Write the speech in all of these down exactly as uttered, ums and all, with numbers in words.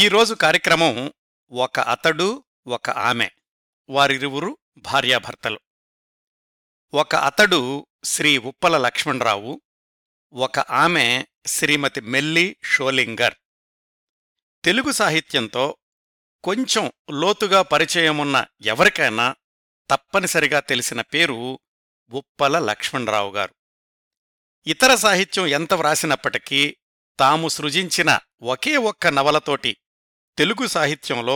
ఈరోజు కార్యక్రమం ఒక అతడు ఒక ఆమె, వారిరువురు భార్యాభర్తలు. ఒక అతడు శ్రీ ఉప్పల లక్ష్మణ్ రావు, ఒక ఆమె శ్రీమతి మెల్లీ షోలింగర్. తెలుగు సాహిత్యంతో కొంచెం లోతుగా పరిచయమున్న ఎవరికైనా తప్పనిసరిగా తెలిసిన పేరు ఉప్పల లక్ష్మణ్ రావు గారు. ఇతర సాహిత్యం ఎంత వ్రాసినప్పటికీ తాము సృజించిన ఒకే ఒక్క నవలతోటి తెలుగు సాహిత్యంలో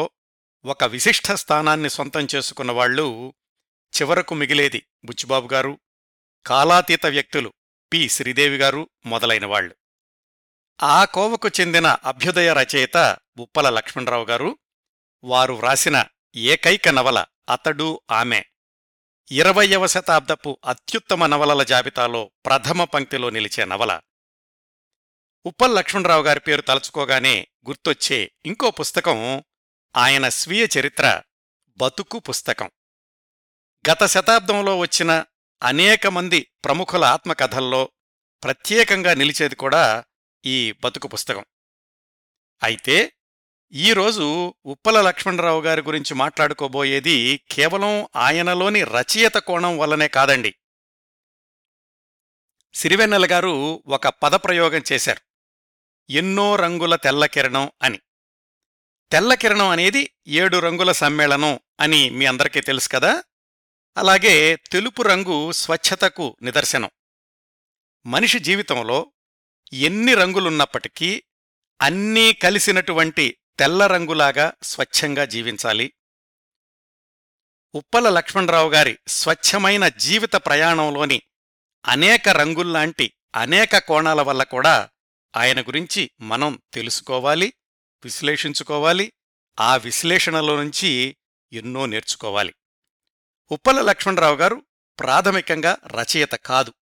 ఒక విశిష్ట స్థానాన్ని సొంతం చేసుకున్నవాళ్లు చివరకు మిగిలేది బుచ్చిబాబు గారు, కాలాతీత వ్యక్తులు పి శ్రీదేవి గారు మొదలైనవాళ్లు. ఆ కోవకు చెందిన అభ్యుదయ రచయిత ఉప్పల లక్ష్మణరావు గారు. వారు వ్రాసిన ఏకైక నవల అతడు ఆమె ఇరవయవ శతాబ్దపు అత్యుత్తమ నవలల జాబితాలో ప్రథమ పంక్తిలో నిలిచే నవల. ఉప్పల లక్ష్మణరావు గారి పేరు తలచుకోగానే గుర్తొచ్చే ఇంకో పుస్తకం ఆయన స్వీయ చరిత్ర బతుకు పుస్తకం. గత శతాబ్దంలో వచ్చిన అనేక మంది ప్రముఖుల ఆత్మకథల్లో ప్రత్యేకంగా నిలిచేది కూడా ఈ బతుకు పుస్తకం. అయితే ఈరోజు ఉప్పల లక్ష్మణరావు గారి గురించి మాట్లాడుకోబోయేది కేవలం ఆయనలోని రచయిత కోణం వల్లనే కాదండి. సిరివెన్నెల గారు ఒక పదప్రయోగం చేశారు, ఎన్నో రంగుల తెల్లకిరణం అని. తెల్లకిరణం అనేది ఏడు రంగుల సమ్మేళనం అని మీ అందరికీ తెలుసు కదా. అలాగే తెలుపు రంగు స్వచ్ఛతకు నిదర్శనం. మనిషి జీవితంలో ఎన్ని రంగులున్నప్పటికీ అన్నీ కలిసినటువంటి తెల్ల రంగులాగా స్వచ్ఛంగా జీవించాలి. ఉప్పల లక్ష్మణరావు గారి స్వచ్ఛమైన జీవిత ప్రయాణంలోని అనేక రంగుల్లాంటి అనేక కోణాల వల్ల కూడా ఆయన గురించి మనం తెలుసుకోవాలి, విశ్లేషించుకోవాలి, ఆ విశ్లేషణలో నుంచి ఎన్నో నేర్చుకోవాలి. ఉప్పల లక్ష్మణరావు గారు ప్రాథమికంగా రచయిత కాదు.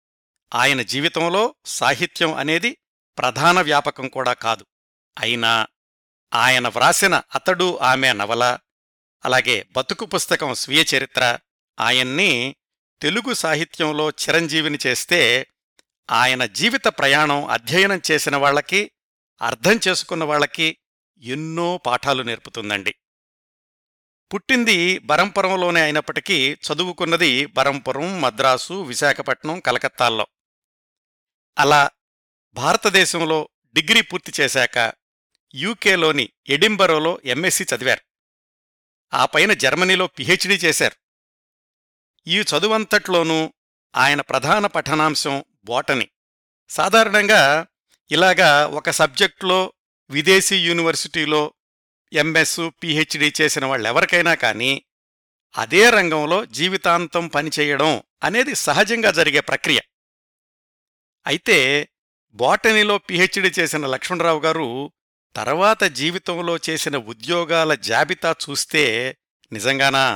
ఆయన జీవితంలో సాహిత్యం అనేది ప్రధాన వ్యాపకం కూడా కాదు. అయినా ఆయన వ్రాసిన అతడు ఆమె నవల, అలాగే బతుకు పుస్తకం స్వీయ చరిత్ర ఆయన్ని తెలుగు సాహిత్యంలో చిరంజీవిని చేస్తే, ఆయన జీవిత ప్రయాణం అధ్యయనం చేసిన వాళ్లకి, అర్థం చేసుకున్న వాళ్లకి ఎన్నో పాఠాలు నేర్పుతుందండి. పుట్టింది బరంపురంలోనే అయినప్పటికీ చదువుకున్నది బరంపురం, మద్రాసు, విశాఖపట్నం, కలకత్తాల్లో. అలా భారతదేశంలో డిగ్రీ పూర్తి చేశాక యూకేలోని ఎడింబరోలో ఎంఎస్సి చదివారు. ఆ పైన జర్మనీలో పిహెచ్డీ చేశారు. ఈ చదువంతట్లోనూ ఆయన ప్రధాన పఠనాంశం బోటనీ. సాధారణంగా ఇలాగా ఒక సబ్జెక్టులో విదేశీ యూనివర్సిటీలో ఎంఎస్, పిహెచ్డీ చేసిన వాళ్ళెవరికైనా కానీ అదే రంగంలో జీవితాంతం పనిచేయడం అనేది సహజంగా జరిగే ప్రక్రియ. అయితే బోటనీలో పిహెచ్డీ చేసిన లక్ష్మణరావు గారు తర్వాత జీవితంలో చేసిన ఉద్యోగాల జాబితా చూస్తే నిజంగానా,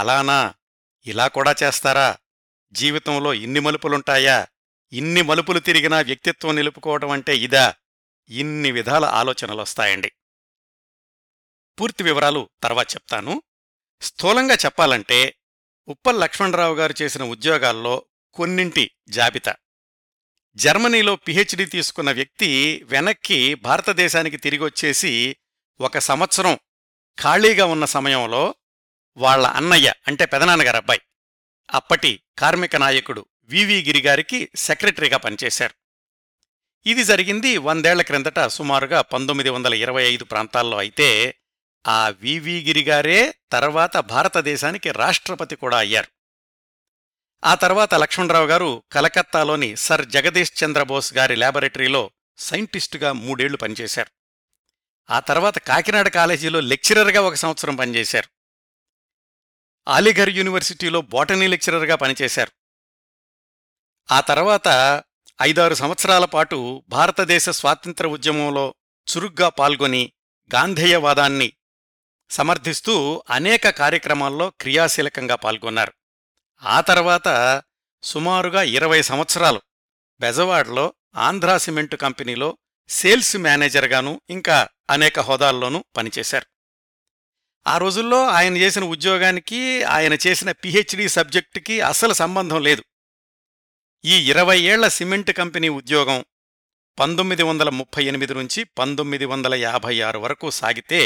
అలానా, ఇలా కూడా చేస్తారా, జీవితంలో ఇన్ని మలుపులుంటాయా, ఇన్ని మలుపులు తిరిగినా వ్యక్తిత్వం నిలుపుకోవడం అంటే ఇదా, ఇన్ని విధాల ఆలోచనలొస్తాయండి. పూర్తి వివరాలు తర్వాత చెప్తాను. స్థూలంగా చెప్పాలంటే ఉప్పల లక్ష్మణరావు గారు చేసిన ఉద్యోగాల్లో కొన్నింటి జాబితా. జర్మనీలో పిహెచ్డీ తీసుకున్న వ్యక్తి వెనక్కి భారతదేశానికి తిరిగొచ్చేసి ఒక సంవత్సరం ఖాళీగా ఉన్న సమయంలో వాళ్ల అన్నయ్య అంటే పెదనాన్నగారు అబ్బాయి అప్పటి కార్మిక నాయకుడు వివి గిరిగారికి సెక్రటరీగా పనిచేశారు. ఇది జరిగింది వందేళ్ల క్రిందట, సుమారుగా పంతొమ్మిది వందల ఇరవై ఐదు ప్రాంతాల్లో. అయితే ఆ వివి గిరిగారే తర్వాత భారతదేశానికి రాష్ట్రపతి కూడా అయ్యారు. ఆ తర్వాత లక్ష్మణరావు గారు కలకత్తాలోని సర్ జగదీశ్ చంద్రబోస్ గారి ల్యాబొరేటరీలో సైంటిస్టుగా మూడేళ్లు పనిచేశారు. ఆ తర్వాత కాకినాడ కాలేజీలో లెక్చరర్గా ఒక సంవత్సరం పనిచేశారు. అలీఘర్ యూనివర్సిటీలో బోటనీ లెక్చరర్గా పనిచేశారు. ఆ తర్వాత ఐదారు సంవత్సరాల పాటు భారతదేశ స్వాతంత్ర ఉద్యమంలో చురుగ్గా పాల్గొని గాంధేయవాదాన్ని సమర్థిస్తూ అనేక కార్యక్రమాల్లో క్రియాశీలకంగా పాల్గొన్నారు. ఆ తర్వాత సుమారుగా ఇరవై సంవత్సరాలు బెజవాడలో ఆంధ్రా సిమెంటు కంపెనీలో సేల్స్ మేనేజర్గానూ ఇంకా అనేక హోదాల్లోనూ పనిచేశారు. ఆ రోజుల్లో ఆయన చేసిన ఉద్యోగానికి, ఆయన చేసిన పిహెచ్డీ సబ్జెక్టుకి అసలు సంబంధం లేదు. ఈ ఇరవై ఏళ్ల సిమెంట్ కంపెనీ ఉద్యోగం, పంతొమ్మిది వందల ముప్పై ఎనిమిది నుంచి పంతొమ్మిది వందల యాభై ఆరు వరకు సాగితే,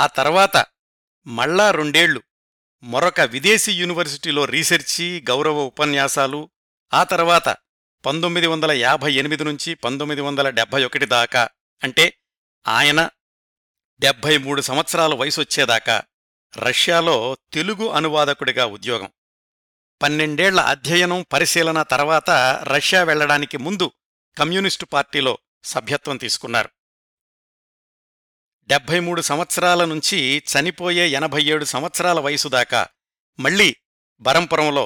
ఆ తర్వాత మళ్ళా రెండేళ్లు మరొక విదేశీ యూనివర్సిటీలో రీసెర్చి, గౌరవ ఉపన్యాసాలు, ఆ తర్వాత పంతొమ్మిది వందల యాభై ఎనిమిది నుంచి పంతొమ్మిది వందల డెబ్భై ఒకటి దాకా, అంటే ఆయన డెబ్భై మూడు సంవత్సరాల వయసొచ్చేదాకా రష్యాలో తెలుగు అనువాదకుడిగా ఉద్యోగం. పన్నెండేళ్ల అధ్యయనం, పరిశీలన తర్వాత రష్యా వెళ్లడానికి ముందు కమ్యూనిస్టు పార్టీలో సభ్యత్వం తీసుకున్నారు. డెబ్భై మూడు సంవత్సరాల నుంచి చనిపోయే ఎనభై ఏడు సంవత్సరాల వయసు దాకా మళ్లీ బరంపురంలో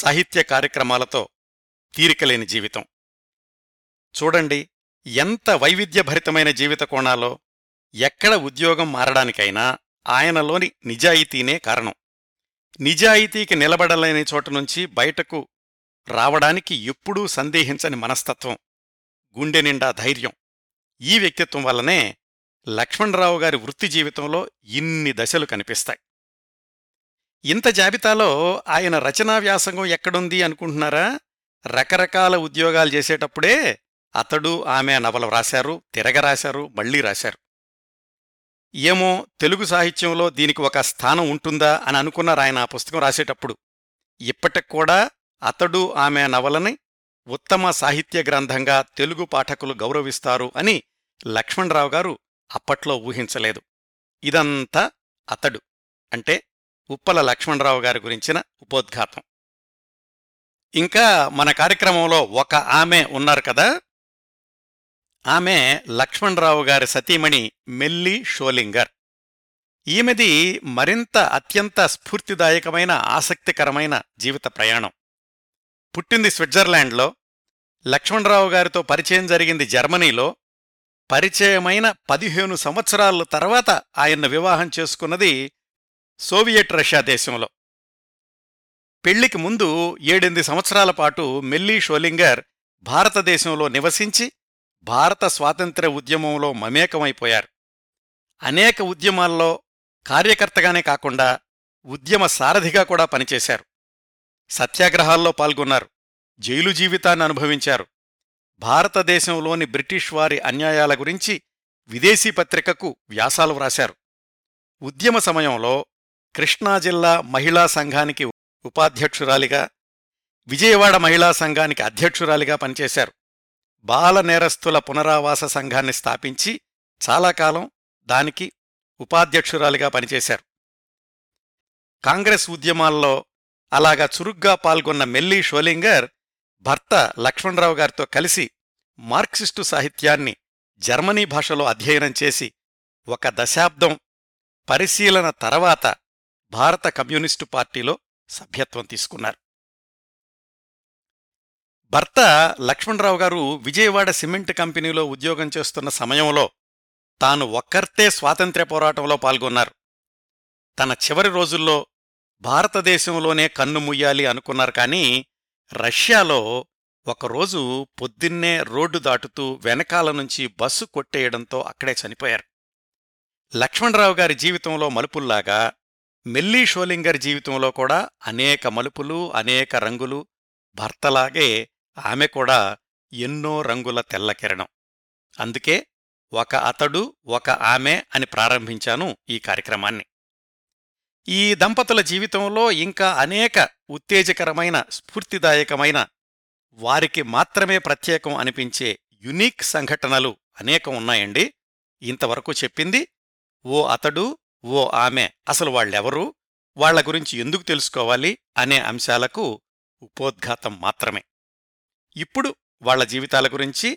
సాహిత్య కార్యక్రమాలతో తీరికలేని జీవితం. చూడండి ఎంత వైవిధ్యభరితమైన జీవిత కోణాలో. ఎక్కడ ఉద్యోగం మారడానికైనా ఆయనలోని నిజాయితీనే కారణం. నిజాయితీకి నిలబడలేని చోటనుంచి బయటకు రావడానికి ఎప్పుడూ సందేహించని మనస్తత్వం, గుండె నిండా ధైర్యం. ఈ వ్యక్తిత్వం వల్లనే లక్ష్మణరావు గారి వృత్తి జీవితంలో ఇన్ని దశలు కనిపిస్తాయి. ఇంత జాబితాలో ఆయన రచనా వ్యాసంగం ఎక్కడుంది అనుకుంటున్నారా? రకరకాల ఉద్యోగాలు చేసేటప్పుడే అతడు, ఆమె నవలు రాశారు, తిరగరాశారు, మళ్లీ రాశారు. ఏమో తెలుగు సాహిత్యంలో దీనికి ఒక స్థానం ఉంటుందా అని అనుకున్నారు ఆయన ఆ పుస్తకం రాసేటప్పుడు. ఇప్పటికూడా అతడు, ఆమె నవలని ఉత్తమ సాహిత్య గ్రంథంగా తెలుగు పాఠకులు గౌరవిస్తారు అని లక్ష్మణరావు గారు అప్పట్లో ఊహించలేదు. ఇదంతా అతడు, అంటే ఉప్పల లక్ష్మణరావు గారి గురించిన ఉపోద్ఘాతం. ఇంకా మన కార్యక్రమంలో ఒక ఆమె ఉన్నారు కదా, ఆమె లక్ష్మణరావు గారి సతీమణి మెల్లీ షోలింగర్. ఈమెది మరింత అత్యంత స్ఫూర్తిదాయకమైన, ఆసక్తికరమైన జీవిత ప్రయాణం. పుట్టింది స్విట్జర్లాండ్లో, లక్ష్మణరావు గారితో పరిచయం జరిగింది జర్మనీలో. పరిచయమైన పదిహేను సంవత్సరాల తర్వాత ఆయన్ను వివాహం చేసుకున్నది సోవియట్ రష్యా దేశంలో. పెళ్లికి ముందు ఏడెనిమిది సంవత్సరాల పాటు మెల్లీ షోలింగర్ భారతదేశంలో నివసించి భారత స్వాతంత్ర్య ఉద్యమంలో మమేకమైపోయారు. అనేక ఉద్యమాల్లో కార్యకర్తగానే కాకుండా ఉద్యమ సారథిగా కూడా పనిచేశారు. సత్యాగ్రహాల్లో పాల్గొన్నారు, జైలు జీవితాన్ని అనుభవించారు. భారతదేశంలోని బ్రిటిష్ వారి అన్యాయాల గురించి విదేశీ పత్రికకు వ్యాసాలు వ్రాశారు. ఉద్యమ సమయంలో కృష్ణాజిల్లా మహిళా సంఘానికి ఉపాధ్యక్షురాలిగా, విజయవాడ మహిళా సంఘానికి అధ్యక్షురాలిగా పనిచేశారు. బాల నేరస్తుల పునరావాస సంఘాన్ని స్థాపించి చాలా కాలం దానికి ఉపాధ్యక్షురాలిగా పనిచేశారు. కాంగ్రెస్ ఉద్యమాల్లో అలాగా చురుగ్గా పాల్గొన్న మెల్లీ షోలింగర్ భర్త లక్ష్మణరావు గారితో కలిసి మార్క్సిస్టు సాహిత్యాన్ని జర్మనీ భాషలో అధ్యయనం చేసి ఒక దశాబ్దం పరిశీలన తర్వాత భారత కమ్యూనిస్టు పార్టీలో సభ్యత్వం తీసుకున్నారు. భర్త లక్ష్మణరావు గారు విజయవాడ సిమెంట్ కంపెనీలో ఉద్యోగం చేస్తున్న సమయంలో తాను ఒక్కర్తే స్వాతంత్ర్య పోరాటంలో పాల్గొన్నారు. తన చివరి రోజుల్లో భారతదేశంలోనే కన్నుమూయాలి అనుకున్నారు. కానీ రష్యాలో ఒకరోజు పొద్దున్నే రోడ్డు దాటుతూ వెనకాల నుంచి బస్సు కొట్టేయడంతో అక్కడే చనిపోయారు. లక్ష్మణరావు గారి జీవితంలో మలుపుల్లాగా మెల్లీ షోలింగర్ జీవితంలో కూడా అనేక మలుపులు, అనేక రంగులు. భర్తలాగే ఆమె కూడా ఎన్నో రంగుల తెల్లకిరణం. అందుకే ఒక అతడు, ఒక ఆమె అని ప్రారంభించాను ఈ కార్యక్రమాన్ని. ఈ దంపతుల జీవితంలో ఇంకా అనేక ఉత్తేజకరమైన, స్ఫూర్తిదాయకమైన, వారికి మాత్రమే ప్రత్యేకం అనిపించే యునీక్ సంఘటనలు అనేకం ఉన్నాయండి. ఇంతవరకు చెప్పింది ఓ అతడు, ఓ ఆమె, అసలు వాళ్ళెవరు, వాళ్ల గురించి ఎందుకు తెలుసుకోవాలి అనే అంశాలకు ఉపోద్ఘాతం మాత్రమే. ఇప్పుడు వాళ్ల జీవితాల గురించి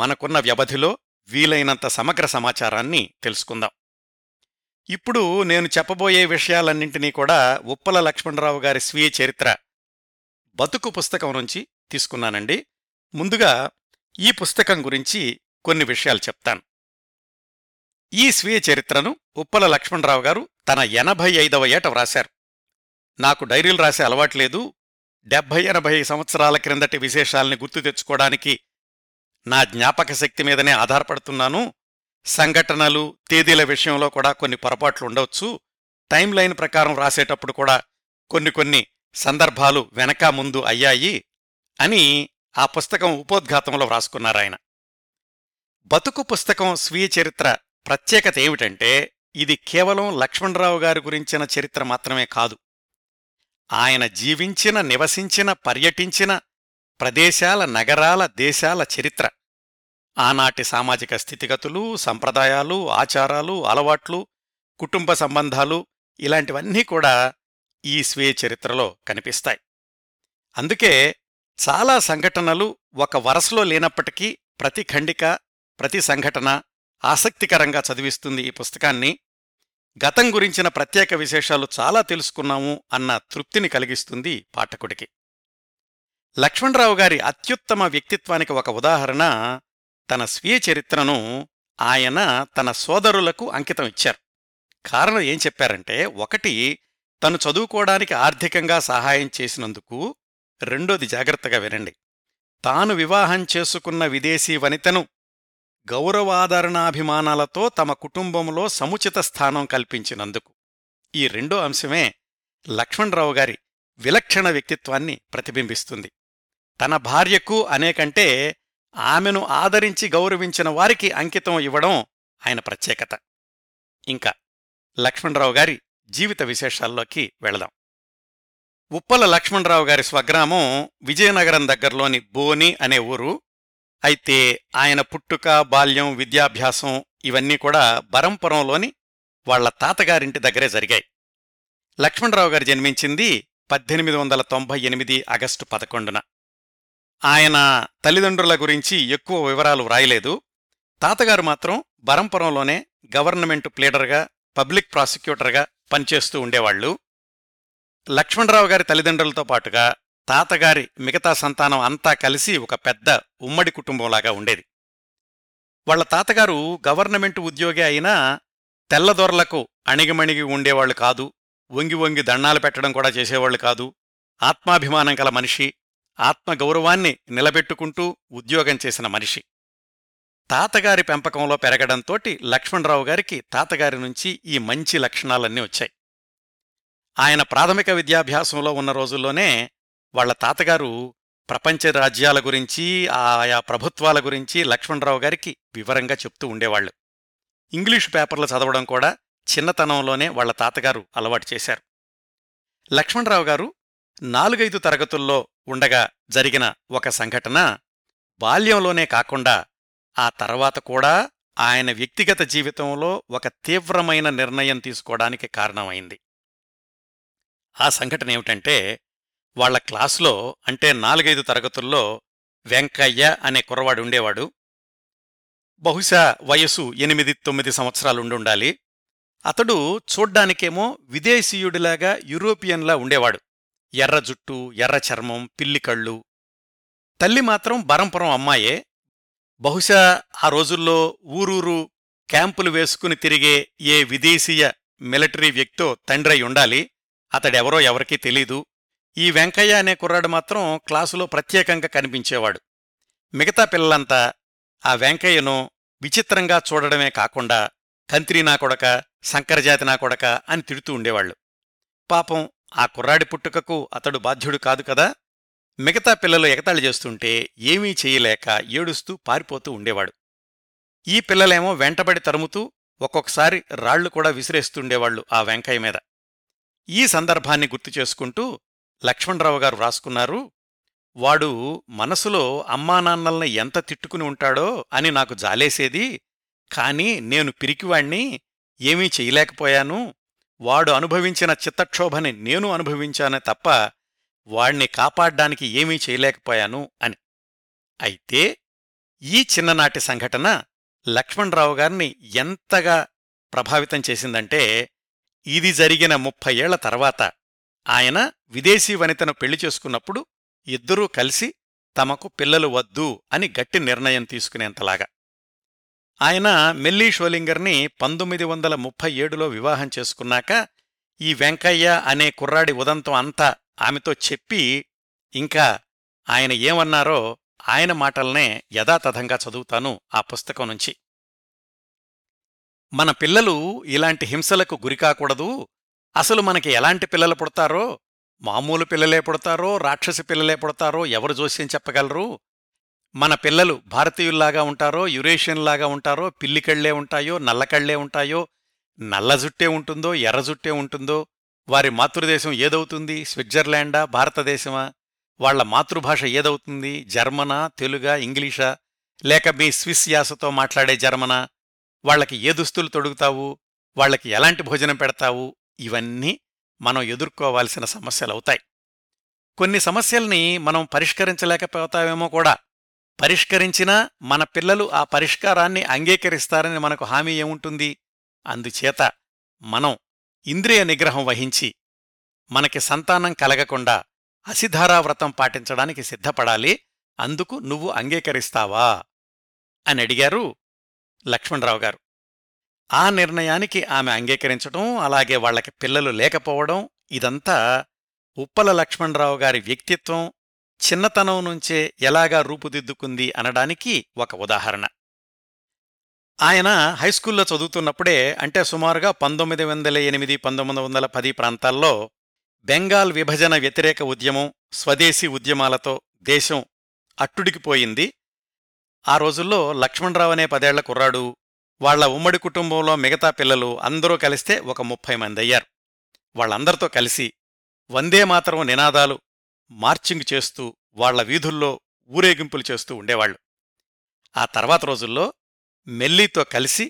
మనకున్న వ్యవధిలో వీలైనంత సమగ్ర సమాచారాన్ని తెలుసుకుందాం. ఇప్పుడు నేను చెప్పబోయే విషయాలన్నింటినీ కూడా ఉప్పల లక్ష్మణరావు గారి స్వీయ చరిత్ర బతుకు పుస్తకం నుంచి తీసుకున్నానండి. ముందుగా ఈ పుస్తకం గురించి కొన్ని విషయాలు చెప్తాను. ఈ స్వీయ చరిత్రను ఉప్పల లక్ష్మణరావు గారు తన ఎనభై ఐదవ ఏట వ్రాశారు. నాకు డైరీలు రాసే అలవాట్లేదు. డెబ్భై ఎనభై సంవత్సరాల క్రిందటి విశేషాల్ని గుర్తు తెచ్చుకోవడానికి నా జ్ఞాపక శక్తి మీదనే ఆధారపడుతున్నాను. సంఘటనలు, తేదీల విషయంలో కూడా కొన్ని పొరపాట్లు ఉండవచ్చు. టైం లైన్ ప్రకారం రాసేటప్పుడు కూడా కొన్ని కొన్ని సందర్భాలు వెనక ముందు అయ్యాయి అని ఆ పుస్తకం ఉపోద్ఘాతంలో వ్రాసుకున్నారాయన. బతుకు పుస్తకం స్వీయ చరిత్ర ప్రత్యేకత ఏమిటంటే, ఇది కేవలం లక్ష్మణరావు గారి గురించిన చరిత్ర మాత్రమే కాదు, ఆయన జీవించిన, నివసించిన, పర్యటించిన ప్రదేశాల, నగరాల, దేశాల చరిత్ర. ఆనాటి సామాజిక స్థితిగతులు, సంప్రదాయాలు, ఆచారాలు, అలవాట్లు, కుటుంబ సంబంధాలు ఇలాంటివన్నీ కూడా ఈ స్వీయ చరిత్రలో కనిపిస్తాయి. అందుకే చాలా సంఘటనలు ఒక వరసలో లేనప్పటికీ ప్రతి ఖండిక, ప్రతి సంఘటన ఆసక్తికరంగా చదివిస్తుంది ఈ పుస్తకాన్ని. గతం గురించిన ప్రత్యేక విశేషాలు చాలా తెలుసుకున్నాము అన్న తృప్తిని కలిగిస్తుంది పాఠకుడికి. లక్ష్మణరావు గారి అత్యుత్తమ వ్యక్తిత్వానికి ఒక ఉదాహరణ తన స్వీయ చరిత్రను ఆయన తన సోదరులకు అంకితం ఇచ్చారు. కారణం ఏం చెప్పారంటే, ఒకటి తను చదువుకోవడానికి ఆర్థికంగా సహాయం చేసినందుకు, రెండోది జాగ్రత్తగా వినండి, తాను వివాహం చేసుకున్న విదేశీ వనితను గౌరవాదరణాభిమానాలతో తమ కుటుంబంలో సముచిత స్థానం కల్పించినందుకు. ఈ రెండో అంశమే లక్ష్మణరావు గారి విలక్షణ వ్యక్తిత్వాన్ని ప్రతిబింబిస్తుంది. తన భార్యకు, అనేకంటే ఆమెను ఆదరించి గౌరవించిన వారికి అంకితం ఇవ్వడం ఆయన ప్రత్యేకత. ఇంకా లక్ష్మణరావు గారి జీవిత విశేషాల్లోకి వెళదాం. ఉప్పల లక్ష్మణరావు గారి స్వగ్రామం విజయనగరం దగ్గర్లోని బోని అనే ఊరు. అయితే ఆయన పుట్టుక, బాల్యం, విద్యాభ్యాసం ఇవన్నీ కూడా బరంపురంలోని వాళ్ల తాతగారింటి దగ్గరే జరిగాయి. లక్ష్మణరావు గారు జన్మించింది పద్దెనిమిది వందల తొంభై ఎనిమిది ఆగస్టు పదకొండున. ఆయన తల్లిదండ్రుల గురించి ఎక్కువ వివరాలు వ్రాయలేదు. తాతగారు మాత్రం బరంపురంలోనే గవర్నమెంట్ ప్లీడర్గా, పబ్లిక్ ప్రాసిక్యూటర్గా పనిచేస్తూ ఉండేవాళ్లు. లక్ష్మణరావు గారి తల్లిదండ్రులతో పాటుగా తాతగారి మిగతా సంతానం అంతా కలిసి ఒక పెద్ద ఉమ్మడి కుటుంబంలాగా ఉండేది. వాళ్ల తాతగారు గవర్నమెంట్ ఉద్యోగి అయినా తెల్లదొరలకు అణిగిమణిగి ఉండేవాళ్లు కాదు, వంగి వంగి దండాలు పెట్టడం కూడా చేసేవాళ్లు కాదు. ఆత్మాభిమానం కల మనిషి, ఆత్మగౌరవాన్ని నిలబెట్టుకుంటూ ఉద్యోగం చేసిన మనిషి. తాతగారి పెంపకంలో పెరగడంతోటి లక్ష్మణరావు గారికి తాతగారి నుంచి ఈ మంచి లక్షణాలన్నీ వచ్చాయి. ఆయన ప్రాథమిక విద్యాభ్యాసంలో ఉన్న రోజుల్లోనే వాళ్ల తాతగారు ప్రపంచ రాజ్యాల గురించి, ఆయా ప్రభుత్వాల గురించి లక్ష్మణరావు గారికి వివరంగా చెప్తూ ఉండేవాళ్లు. ఇంగ్లీషు పేపర్లు చదవడం కూడా చిన్నతనంలోనే వాళ్ల తాతగారు అలవాటు చేశారు. లక్ష్మణరావు గారు నాలుగైదు తరగతుల్లో ఉండగా జరిగిన ఒక సంఘటన బాల్యంలోనే కాకుండా ఆ తర్వాత కూడా ఆయన వ్యక్తిగత జీవితంలో ఒక తీవ్రమైన నిర్ణయం తీసుకోవడానికి కారణమైంది. ఆ సంఘటన ఏమిటంటే, వాళ్ల క్లాసులో అంటే నాలుగైదు తరగతుల్లో వెంకయ్య అనే కుర్రవాడు ఉండేవాడు. బహుశా వయసు ఎనిమిది తొమ్మిది సంవత్సరాలుండుండాలి. అతడు చూడ్డానికేమో విదేశీయుడిలాగా, యూరోపియన్లా ఉండేవాడు. ఎర్ర జుట్టు, ఎర్ర చర్మం, పిల్లి కళ్ళు. తల్లి మాత్రం బరంపురం అమ్మాయే. బహుశా ఆ రోజుల్లో ఊరూరు క్యాంపులు వేసుకుని తిరిగే ఏ విదేశీయ మిలిటరీ వ్యక్తో తండ్రై ఉండాలి. అతడెవరో ఎవరికీ తెలీదు. ఈ వెంకయ్య అనే కుర్రాడు మాత్రం క్లాసులో ప్రత్యేకంగా కనిపించేవాడు. మిగతా పిల్లలంతా ఆ వెంకయ్యను విచిత్రంగా చూడడమే కాకుండా కంత్రి నా కొడక, శంకరజాతి నా కొడక అని తిడుతూ ఉండేవాళ్లు. పాపం ఆ కుర్రాడి పుట్టుకకు అతడు బాధ్యుడు కాదు కదా. మిగతా పిల్లలు ఎగతాళి చేస్తుంటే ఏమీ చేయలేక ఏడుస్తూ పారిపోతూ ఉండేవాడు. ఈ పిల్లలేమో వెంటబడి తరుముతూ ఒక్కొక్కసారి రాళ్లు కూడా విసిరేస్తుండేవాళ్లు ఆ వెంకయ్య మీద. ఈ సందర్భాన్ని గుర్తు చేసుకుంటూ లక్ష్మణరావు గారు వ్రాసుకున్నారు, వాడు మనసులో అమ్మానాన్నల్ని ఎంత తిట్టుకుని ఉంటాడో అని నాకు జాలేసేది. కాని నేను పిరికివాణ్ణి, ఏమీ చేయలేకపోయాను. వాడు అనుభవించిన చిత్తక్షోభని నేను అనుభవించానే తప్ప వాణ్ణి కాపాడ్డానికి ఏమీ చేయలేకపోయాను అని. అయితే ఈ చిన్ననాటి సంఘటన లక్ష్మణరావు గారిని ఎంతగా ప్రభావితం చేసిందంటే, ఇది జరిగిన ముప్పై ఏళ్ల తర్వాత ఆయన విదేశీ వనితను పెళ్లి చేసుకున్నప్పుడు ఇద్దరూ కలిసి తమకు పిల్లలు వద్దు అని గట్టి నిర్ణయం తీసుకునేంతలాగా. ఆయన మెల్లీ షోలింగర్ని పంతొమ్మిది వందల ముప్పై ఏడులో వివాహం చేసుకున్నాక ఈ వెంకయ్య అనే కుర్రాడి ఉదంతం అంతా ఆమెతో చెప్పి, ఇంకా ఆయన ఏమన్నారో ఆయన మాటల్నే యథాతథంగా చదువుతాను ఆ పుస్తకం నుంచి. మన పిల్లలు ఇలాంటి హింసలకు గురికాకూడదు. అసలు మనకి ఎలాంటి పిల్లలు పుడతారో, మామూలు పిల్లలే పుడతారో రాక్షసి పిల్లలే పుడతారో ఎవరు జోస్యం చెప్పగలరు? మన పిల్లలు భారతీయుల్లాగా ఉంటారో, యురేషియన్లాగా ఉంటారో, పిల్లి కళ్లే ఉంటాయో, నల్లకళ్లే ఉంటాయో, నల్ల జుట్టే ఉంటుందో, ఎర్ర జుట్టే ఉంటుందో, వారి మాతృదేశం ఏదవుతుంది? స్విట్జర్లాండా, భారతదేశమా? వాళ్ల మాతృభాష ఏదవుతుంది? జర్మనా, తెలుగా, ఇంగ్లీషా, లేక మీ స్విస్ యాసతో మాట్లాడే జర్మనా? వాళ్లకి ఏ దుస్తులు తొడుగుతావు? వాళ్లకి ఎలాంటి భోజనం పెడతావు? ఇవన్నీ మనం ఎదుర్కోవాల్సిన సమస్యలవుతాయి. కొన్ని సమస్యల్ని మనం పరిష్కరించలేకపోతామేమో కూడా. పరిష్కరించినా మన పిల్లలు ఆ పరిష్కారాన్ని అంగీకరిస్తారని మనకు హామీ ఏముంటుంది? అందుచేత మనం ఇంద్రియ నిగ్రహం వహించి మనకి సంతానం కలగకుండా అసిధారావ్రతం పాటించడానికి సిద్ధపడాలి. అందుకు నువ్వు అంగీకరిస్తావా అని అడిగారు లక్ష్మణరావు గారు. ఆ నిర్ణయానికి ఆమె అంగీకరించడం, అలాగే వాళ్లకి పిల్లలు లేకపోవడం, ఇదంతా ఉప్పల లక్ష్మణరావు గారి వ్యక్తిత్వం చిన్నతనం నుంచే ఎలాగా రూపుదిద్దుకుంది అనడానికి ఒక ఉదాహరణ. ఆయన హైస్కూల్లో చదువుతున్నప్పుడే, అంటే సుమారుగా పంతొమ్మిది వందల ఎనిమిది పంతొమ్మిది వందల పది ప్రాంతాల్లో బెంగాల్ విభజన వ్యతిరేక ఉద్యమం, స్వదేశీ ఉద్యమాలతో దేశం అట్టుడికిపోయింది. ఆ రోజుల్లో లక్ష్మణరావు అనే పదేళ్ల కుర్రాడు, వాళ్ల ఉమ్మడి కుటుంబంలో మిగతా పిల్లలు అందరూ కలిస్తే ఒక ముప్పై మంది అయ్యారు. వాళ్లందరితో కలిసి వందే మాతరం నినాదాలు, మార్చింగ్ చేస్తూ వాళ్ల వీధుల్లో ఊరేగింపులు చేస్తూ ఉండేవాళ్లు. ఆ తర్వాత రోజుల్లో మెల్లీతో కలిసి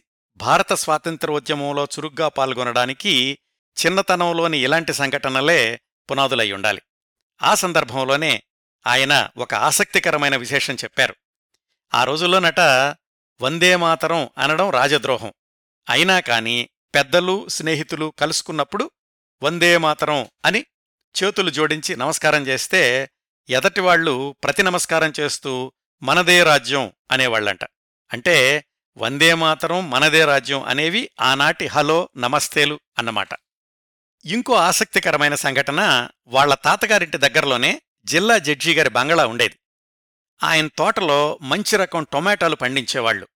భారత స్వాతంత్ర్యోద్యమంలో చురుగ్గా పాల్గొనడానికి చిన్నతనంలోని ఇలాంటి సంఘటనలే పునాదులై ఉండాలి. ఆ సందర్భంలోనే ఆయన ఒక ఆసక్తికరమైన విశేషం చెప్పారు. ఆ రోజుల్లోనట వందేమాతరం అనడం రాజద్రోహం అయినా కాని, పెద్దలు స్నేహితులు కలుసుకున్నప్పుడు వందేమాతరం అని చేతులు జోడించి నమస్కారం చేస్తే ఎదటివాళ్లు ప్రతి నమస్కారం చేస్తూ మనదే రాజ్యం అనేవాళ్లంట. అంటే వందేమాతరం, మనదే రాజ్యం అనేవి ఆనాటి హలో నమస్తేలు అన్నమాట. ఇంకో ఆసక్తికరమైన సంఘటన, వాళ్ల తాతగారింటి దగ్గరలోనే జిల్లా జడ్జిగారి బంగళా ఉండేది. ఆయన తోటలో మంచి రకం టొమాటోలు పండించేవాళ్లు.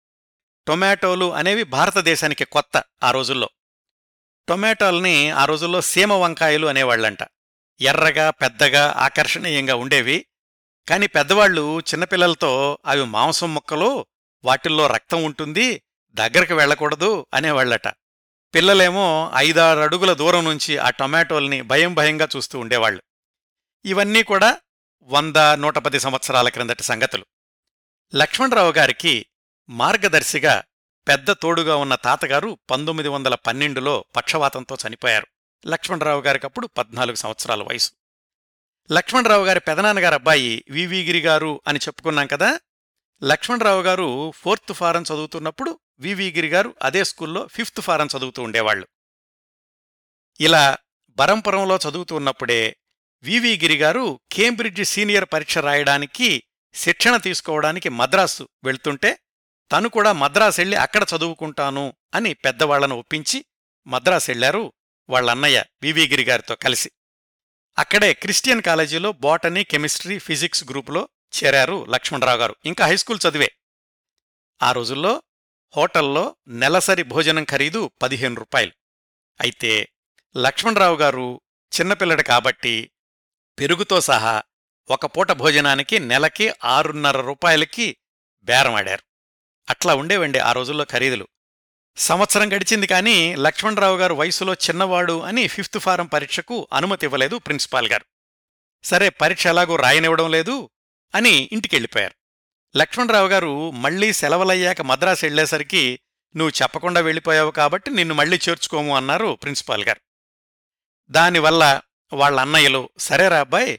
టొమాటోలు అనేవి భారతదేశానికి కొత్త ఆ రోజుల్లో. టొమాటోల్ని ఆ రోజుల్లో సీమ వంకాయలు అనేవాళ్లంట. ఎర్రగా, పెద్దగా, ఆకర్షణీయంగా ఉండేవి. కాని పెద్దవాళ్లు చిన్నపిల్లలతో అవి మాంసం ముక్కలు, వాటిల్లో రక్తం ఉంటుంది, దగ్గరికి వెళ్లకూడదు అనేవాళ్లట. పిల్లలేమో ఐదారు అడుగుల దూరం నుంచి ఆ టొమాటోల్ని భయం భయంగా చూస్తూ ఉండేవాళ్లు. ఇవన్నీ కూడా వంద నూట పది సంవత్సరాల క్రిందటి సంగతులు. లక్ష్మణరావు గారికి మార్గదర్శిగా పెద్ద తోడుగా ఉన్న తాతగారు పంతొమ్మిది వందల పన్నెండులో పక్షవాతంతో చనిపోయారు. లక్ష్మణరావు గారికప్పుడు పద్నాలుగు సంవత్సరాల వయసు. లక్ష్మణరావు గారి పెదనాన్నగారు అబ్బాయి వివి గిరిగారు అని చెప్పుకున్నాం కదా. లక్ష్మణరావు గారు ఫోర్త్ ఫారం చదువుతున్నప్పుడు వివి గిరిగారు అదే స్కూల్లో ఫిఫ్త్ ఫారం చదువుతూ ఉండేవాళ్లు. ఇలా బరంపురంలో చదువుతూ ఉన్నప్పుడే వివి గిరిగారు కేంబ్రిడ్జ్ సీనియర్ పరీక్ష రాయడానికి, శిక్షణ తీసుకోవడానికి మద్రాసు వెళ్తుంటే తను కూడా మద్రాసెళ్ళి అక్కడ చదువుకుంటాను అని పెద్దవాళ్లను ఒప్పించి మద్రాసెళ్లారు వాళ్లన్నయ్య వివి గిరిగారితో కలిసి. అక్కడే క్రిస్టియన్ కాలేజీలో బోటనీ, కెమిస్ట్రీ, ఫిజిక్స్ గ్రూపులో చేరారు లక్ష్మణరావు గారు. ఇంకా హైస్కూల్ చదివే. ఆ రోజుల్లో హోటల్లో నెలసరి భోజనం ఖరీదు పదిహేను రూపాయలు. అయితే లక్ష్మణరావు గారు చిన్నపిల్లడు కాబట్టి పెరుగుతో సహా ఒక పూట భోజనానికి నెలకి ఆరున్నర రూపాయలకి బేరమాడారు. అట్లా ఉండేవండి ఆ రోజుల్లో ఖరీదులు. సంవత్సరం గడిచింది కానీ లక్ష్మణరావు గారు వయసులో చిన్నవాడు అని ఫిఫ్త్ ఫారం పరీక్షకు అనుమతి ఇవ్వలేదు ప్రిన్సిపాల్ గారు. సరే, పరీక్ష ఎలాగూ రాయనివ్వడం లేదు అని ఇంటికెళ్ళిపోయారు. లక్ష్మణరావు గారు మళ్లీ సెలవులయ్యాక మద్రాసు వెళ్లేసరికి, నువ్వు చెప్పకుండా వెళ్ళిపోయావు కాబట్టి నిన్ను మళ్లీ చేర్చుకోము అన్నారు ప్రిన్సిపాల్ గారు. దానివల్ల వాళ్ళ అన్నయ్యలు, సరేరా అబ్బాయి,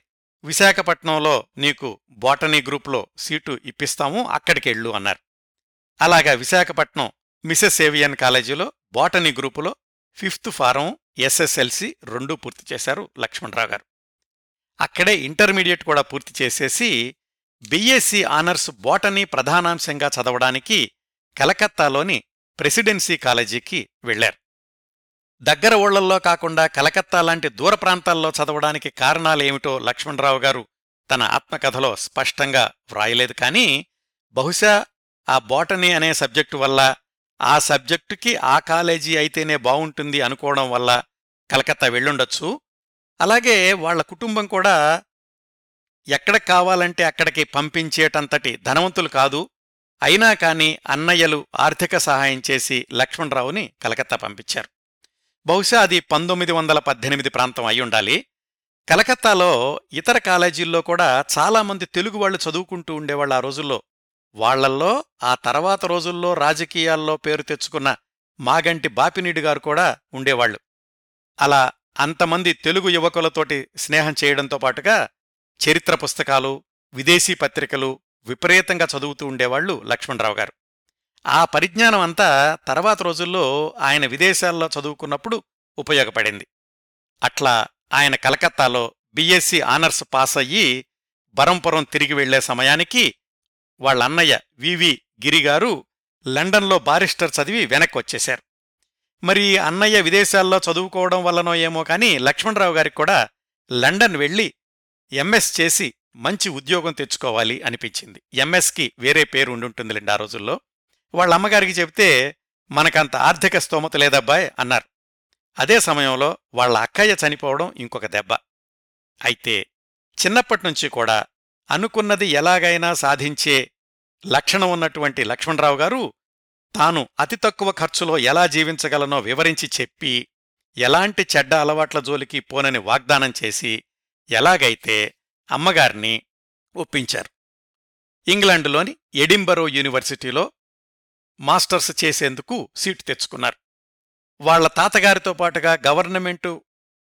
విశాఖపట్నంలో నీకు బోటనీ గ్రూప్లో సీటు ఇప్పిస్తాము, అక్కడికెళ్ళు అన్నారు. అలాగా విశాఖపట్నం మిసెస్ ఏవియన్ కాలేజీలో బోటనీ గ్రూపులో ఫిఫ్త్ ఫారం, ఎస్ఎస్ఎల్సి రెండూ పూర్తి చేశారు లక్ష్మణరావు గారు. అక్కడే ఇంటర్మీడియట్ కూడా పూర్తి చేసేసి బిఎస్సి ఆనర్స్ బోటనీ ప్రధానాంశంగా చదవడానికి కలకత్తాలోని ప్రెసిడెన్సీ కాలేజీకి వెళ్లారు. దగ్గర ఊళ్లల్లో కాకుండా కలకత్తా లాంటి దూర ప్రాంతాల్లో చదవడానికి కారణాలేమిటో లక్ష్మణరావు గారు తన ఆత్మకథలో స్పష్టంగా వ్రాయలేదు. కానీ బహుశా ఆ బోటనీ అనే సబ్జెక్టు వల్ల, ఆ సబ్జెక్టుకి ఆ కాలేజీ అయితేనే బావుంటుంది అనుకోవడం వల్ల కలకత్తా వెళ్ళుండొచ్చు. అలాగే వాళ్ల కుటుంబం కూడా ఎక్కడ కావాలంటే అక్కడికి పంపించేటంతటి ధనవంతులు కాదు. అయినా కాని అన్నయ్యలు ఆర్థిక సహాయం చేసి లక్ష్మణరావుని కలకత్తా పంపించారు. బహుశా అది పంతొమ్మిది వందల పద్దెనిమిది ప్రాంతం అయ్యుండాలి. కలకత్తాలో ఇతర కాలేజీల్లో కూడా చాలామంది తెలుగువాళ్లు చదువుకుంటూ ఉండేవాళ్ళు ఆ రోజుల్లో. వాళ్లల్లో ఆ తర్వాత రోజుల్లో రాజకీయాల్లో పేరు తెచ్చుకున్న మాగంటి బాపినీడిగారు కూడా ఉండేవాళ్లు. అలా అంతమంది తెలుగు యువకులతోటి స్నేహం చేయడంతో పాటుగా చరిత్ర పుస్తకాలు, విదేశీ పత్రికలు విపరీతంగా చదువుతూ ఉండేవాళ్లు లక్ష్మణరావు గారు. ఆ పరిజ్ఞానం అంతా తర్వాత రోజుల్లో ఆయన విదేశాల్లో చదువుకున్నప్పుడు ఉపయోగపడింది. అట్లా ఆయన కలకత్తాలో బిఎస్సి ఆనర్స్ పాస్ అయ్యి బరంపురం తిరిగి వెళ్లే సమయానికి వాళ్లన్నయ్య వివి గిరిగారు లండన్లో బారిస్టర్ చదివి వెనక్కి వచ్చేశారు. మరి అన్నయ్య విదేశాల్లో చదువుకోవడం వల్లనో ఏమో కానీ లక్ష్మణరావు గారికి కూడా లండన్ వెళ్లి ఎంఎస్ చేసి మంచి ఉద్యోగం తెచ్చుకోవాలి అనిపించింది. ఎంఎస్కి వేరే పేరు ఉండుంటుంది లేండి ఆ రోజుల్లో. వాళ్ళ అమ్మగారికి చెబితే మనకంత ఆర్థిక స్తోమత లేదబ్బాయ్ అన్నారు. అదే సమయంలో వాళ్ల అక్కయ్య చనిపోవడం ఇంకొక దెబ్బ. అయితే చిన్నప్పటినుంచి కూడా అనుకున్నది ఎలాగైనా సాధించే లక్షణం ఉన్నటువంటి లక్ష్మణరావు గారు తాను అతి తక్కువ ఖర్చులో ఎలా జీవించగలనో వివరించి చెప్పి, ఎలాంటి చెడ్డ అలవాట్ల జోలికి పోనని వాగ్దానం చేసి ఎలాగైతే అమ్మగారిని ఒప్పించారు. ఇంగ్లాండులోని ఎడింబరో యూనివర్సిటీలో మాస్టర్స్ చేసేందుకు సీటు తెచ్చుకున్నారు. వాళ్ల తాతగారితో పాటుగా గవర్నమెంటు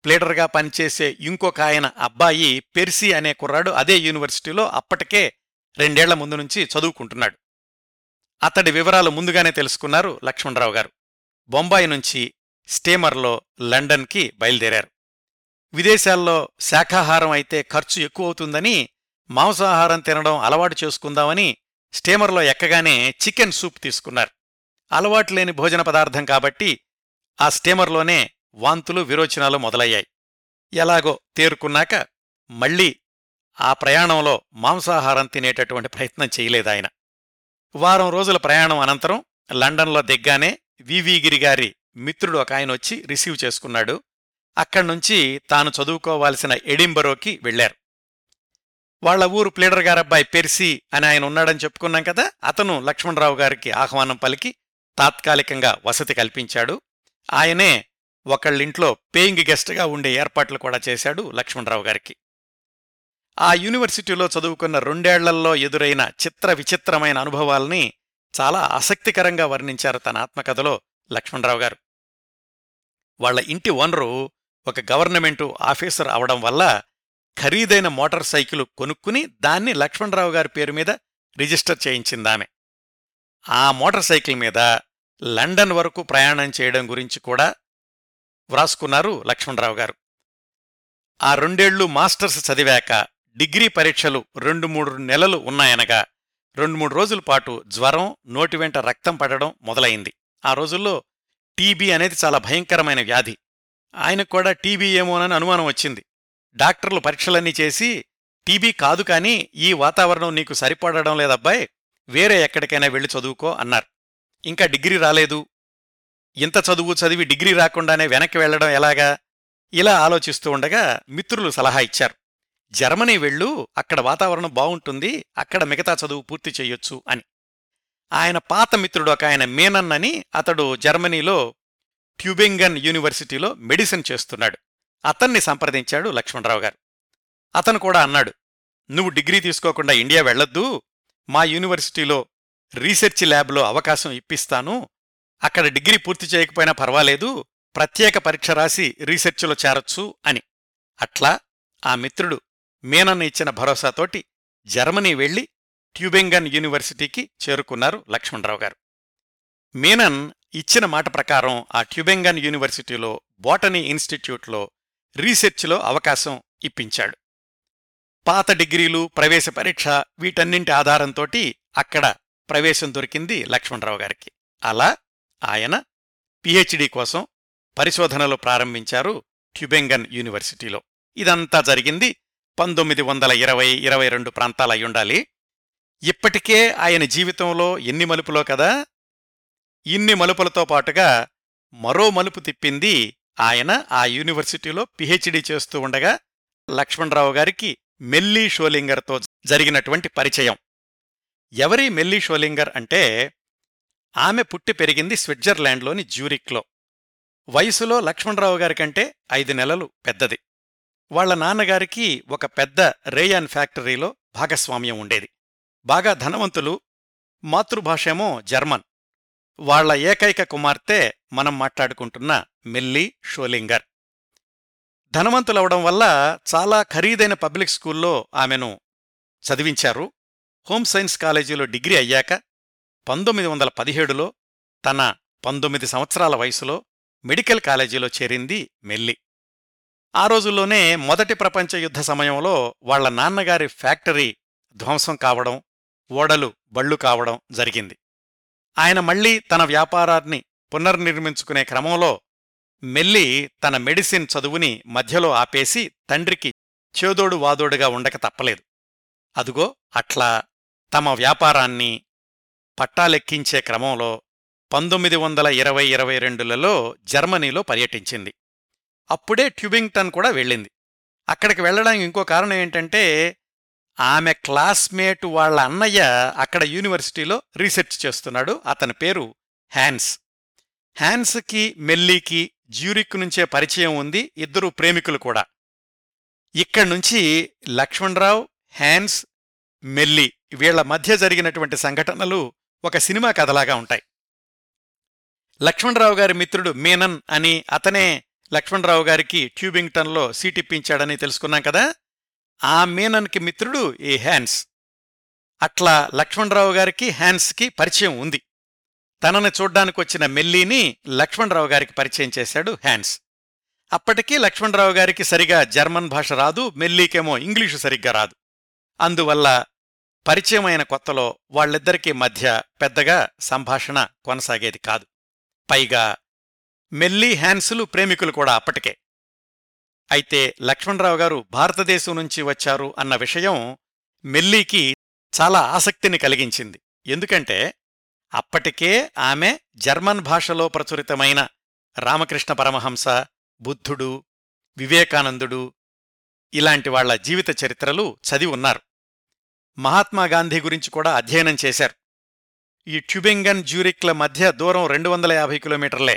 ప్లేడర్గా పనిచేసే ఇంకొక ఆయన అబ్బాయి పెర్సి అనే కుర్రాడు అదే యూనివర్సిటీలో అప్పటికే రెండేళ్ల ముందు నుంచి చదువుకుంటున్నాడు. అతడి వివరాలు ముందుగానే తెలుసుకున్నారు లక్ష్మణరావు గారు. బొంబాయి నుంచి స్టీమర్లో లండన్కి బయలుదేరారు. విదేశాల్లో శాఖాహారం అయితే ఖర్చు ఎక్కువవుతుందని మాంసాహారం తినడం అలవాటు చేసుకుందామని స్టీమర్లో ఎక్కగానే చికెన్ సూప్ తీసుకున్నారు. అలవాటులేని భోజన పదార్థం కాబట్టి ఆ స్టీమర్లోనే వాంతులు విరోచనాలు మొదలయ్యాయి. ఎలాగో తేరుకున్నాక మళ్లీ ఆ ప్రయాణంలో మాంసాహారం తినేటటువంటి ప్రయత్నం చేయలేదాయన. వారం రోజుల ప్రయాణం అనంతరం లండన్లో దిగ్గానే వివి గిరిగారి మిత్రుడు ఒక ఆయన వచ్చి రిసీవ్ చేసుకున్నాడు. అక్కడ్నుంచి తాను చదువుకోవాల్సిన ఎడింబరోకి వెళ్లారు. వాళ్ల ఊరు ప్లీడర్ గారబ్బాయి పెర్సి అని ఆయన ఉన్నాడని చెప్పుకున్నాం కదా, అతను లక్ష్మణరావు గారికి ఆహ్వానం పలికి తాత్కాలికంగా వసతి కల్పించాడు. ఆయనే ఒకళ్ళింట్లో పేయింగ్ గెస్ట్గా ఉండే ఏర్పాట్లు కూడా చేశాడు లక్ష్మణరావు గారికి. ఆ యూనివర్సిటీలో చదువుకున్న రెండేళ్లల్లో ఎదురైన చిత్ర విచిత్రమైన అనుభవాల్ని చాలా ఆసక్తికరంగా వర్ణించారు తన ఆత్మకథలో లక్ష్మణరావు గారు. వాళ్ల ఇంటి ఓనరు ఒక గవర్నమెంటు ఆఫీసర్ అవడం వల్ల ఖరీదైన మోటార్ సైకిలు కొనుక్కుని దాన్ని లక్ష్మణరావు గారి పేరు మీద రిజిస్టర్ చేయించిందామె. ఆ మోటార్ సైకిల్ మీద లండన్ వరకు ప్రయాణం చేయడం గురించి కూడా వ్రాసుకున్నారు లక్ష్మణరావు గారు. ఆ రెండేళ్లు మాస్టర్స్ చదివాక డిగ్రీ పరీక్షలు రెండు మూడు నెలలు ఉన్నాయనగా రెండు మూడు రోజుల పాటు జ్వరం, నోటి వెంట రక్తం పడడం మొదలైంది. ఆ రోజుల్లో టీబీ అనేది చాలా భయంకరమైన వ్యాధి. ఆయనకు కూడా టీబీ ఏమోనని అనుమానం వచ్చింది. డాక్టర్లు పరీక్షలన్నీ చేసి టీబీ కాదు కానీ ఈ వాతావరణం నీకు సరిపడడం లేదబ్బాయ్, వేరే ఎక్కడికైనా వెళ్ళి చదువుకో అన్నారు. ఇంకా డిగ్రీ రాలేదు, ఇంత చదువు చదివి డిగ్రీ రాకుండానే వెనక్కి వెళ్లడం ఎలాగా ఇలా ఆలోచిస్తూ ఉండగా మిత్రులు సలహా ఇచ్చారు. జర్మనీ వెళ్ళు, అక్కడ వాతావరణం బావుంటుంది, అక్కడ మిగతా చదువు పూర్తి చెయ్యొచ్చు అని. ఆయన పాత మిత్రుడు ఒక ఆయన మేనన్ అని, అతడు జర్మనీలో ట్యూబింగన్ యూనివర్సిటీలో మెడిసిన్ చేస్తున్నాడు. అతన్ని సంప్రదించాడు లక్ష్మణరావు గారు. అతను కూడా అన్నాడు, నువ్వు డిగ్రీ తీసుకోకుండా ఇండియా వెళ్లొద్దు, మా యూనివర్సిటీలో రీసెర్చ్ ల్యాబ్లో అవకాశం ఇప్పిస్తాను, అక్కడ డిగ్రీ పూర్తి చేయకపోయినా పర్వాలేదు, ప్రత్యేక పరీక్ష రాసి రీసెర్చ్లో చేరొచ్చు అని. అట్లా ఆ మిత్రుడు మేనన్ ఇచ్చిన భరోసాతోటి జర్మనీ వెళ్లి ట్యూబింగన్ యూనివర్సిటీకి చేరుకున్నారు లక్ష్మణరావు గారు. మేనన్ ఇచ్చిన మాట ప్రకారం ఆ ట్యూబింగన్ యూనివర్సిటీలో బోటనీ ఇన్స్టిట్యూట్లో రీసెర్చ్లో అవకాశం ఇప్పించాడు. పాత డిగ్రీలు, ప్రవేశ పరీక్ష వీటన్నింటి ఆధారంతోటి అక్కడ ప్రవేశం దొరికింది లక్ష్మణరావు గారికి. అలా ఆయన పిహెచ్డీ కోసం పరిశోధనలు ప్రారంభించారు ట్యూబింగన్ యూనివర్సిటీలో. ఇదంతా జరిగింది పంతొమ్మిది వందల ఇరవై ఇరవై రెండు ప్రాంతాలయ్యుండాలి. ఇప్పటికే ఆయన జీవితంలో ఎన్ని మలుపులో కదా, ఇన్ని మలుపులతో పాటుగా మరో మలుపు తిప్పింది ఆయన ఆ యూనివర్సిటీలో పిహెచ్డీ చేస్తూ ఉండగా లక్ష్మణరావు గారికి మెల్లీ షోలింగర్తో జరిగినటువంటి పరిచయం. ఎవరి మెల్లీ షోలింగర్ అంటే, ఆమె పుట్టి పెరిగింది స్విట్జర్లాండ్లోని జ్యూరిక్లో. వయసులో లక్ష్మణరావు గారి కంటే ఐదు నెలలు పెద్దది. వాళ్ల నాన్నగారికి ఒక పెద్ద రేయాన్ ఫ్యాక్టరీలో భాగస్వామ్యం ఉండేది. బాగా ధనవంతులు. మాతృభాషేమో జర్మన్. వాళ్ల ఏకైక కుమార్తె మనం మాట్లాడుకుంటున్న మెల్లీ షోలింగర్. ధనవంతులవడం వల్ల చాలా ఖరీదైన పబ్లిక్ స్కూల్లో ఆమెను చదివించారు. హోమ్ సైన్స్ కాలేజీలో డిగ్రీ అయ్యాక పంతొమ్మిది వందల పదిహేడులో తన పంతొమ్మిది సంవత్సరాల వయసులో మెడికల్ కాలేజీలో చేరింది మెల్లి. ఆ రోజుల్లోనే మొదటి ప్రపంచ యుద్ధ సమయంలో వాళ్ల నాన్నగారి ఫ్యాక్టరీ ధ్వంసం కావడం, ఓడలు బళ్ళు కావడం జరిగింది. ఆయన మళ్లీ తన వ్యాపారాన్ని పునర్నిర్మించుకునే క్రమంలో మెల్లి తన మెడిసిన్ చదువుని మధ్యలో ఆపేసి తండ్రికి చేదోడు వాదోడుగా ఉండక తప్పలేదు. అదుగో అట్లా తమ వ్యాపారాన్ని పట్టాలెక్కించే క్రమంలో పంతొమ్మిది వందల ఇరవై ఇరవై రెండులలో జర్మనీలో పర్యటించింది. అప్పుడే ట్యూబింగ్టన్ కూడా వెళ్ళింది. అక్కడికి వెళ్లడానికి ఇంకో కారణం ఏంటంటే, ఆమె క్లాస్మేటు వాళ్ల అన్నయ్య అక్కడ యూనివర్సిటీలో రీసెర్చ్ చేస్తున్నాడు. అతని పేరు హ్యాన్స్. హ్యాన్స్కి మెల్లీకి జ్యూరిక్ నుంచే పరిచయం ఉంది. ఇద్దరూ ప్రేమికులు కూడా. ఇక్కడ్నుంచి లక్ష్మణరావు, హ్యాన్స్, మెల్లి వీళ్ల మధ్య జరిగినటువంటి సంఘటనలు ఒక సినిమా కథలాగా ఉంటాయి. లక్ష్మణరావు గారి మిత్రుడు మేనన్ అని, అతనే లక్ష్మణరావు గారికి ట్యూబింగ్టన్లో సీటిప్పించాడని తెలుసుకున్నాం కదా, ఆ మేనన్కి మిత్రుడు ఈ హ్యాన్స్. అట్లా లక్ష్మణరావు గారికి హ్యాన్స్కి పరిచయం ఉంది. తనని చూడ్డానికొచ్చిన మెల్లీని లక్ష్మణరావు గారికి పరిచయం చేశాడు హ్యాన్స్. అప్పటికీ లక్ష్మణరావు గారికి సరిగా జర్మన్ భాష రాదు, మెల్లీకేమో ఇంగ్లీషు సరిగ్గా రాదు. అందువల్ల పరిచయమైన కొత్తలో వాళ్ళిద్దరికీ మధ్య పెద్దగా సంభాషణ కొనసాగేది కాదు. పైగా మెల్లీ హ్యాన్సులు ప్రేమికులు కూడా అప్పటికే. అయితే లక్ష్మణరావు గారు భారతదేశం నుంచి వచ్చారు అన్న విషయం మెల్లీకి చాలా ఆసక్తిని కలిగించింది. ఎందుకంటే అప్పటికే ఆమె జర్మన్ భాషలో ప్రచురితమైన రామకృష్ణ పరమహంస, బుద్ధుడు, వివేకానందుడు ఇలాంటి వాళ్ల జీవిత చరిత్రలు చదివి ఉన్నారు. మహాత్మాగాంధీ గురించి కూడా అధ్యయనం చేశారు. ఈ ట్యూబింగన్ జ్యూరిక్ల మధ్య దూరం రెండు వందల యాభై కిలోమీటర్లే,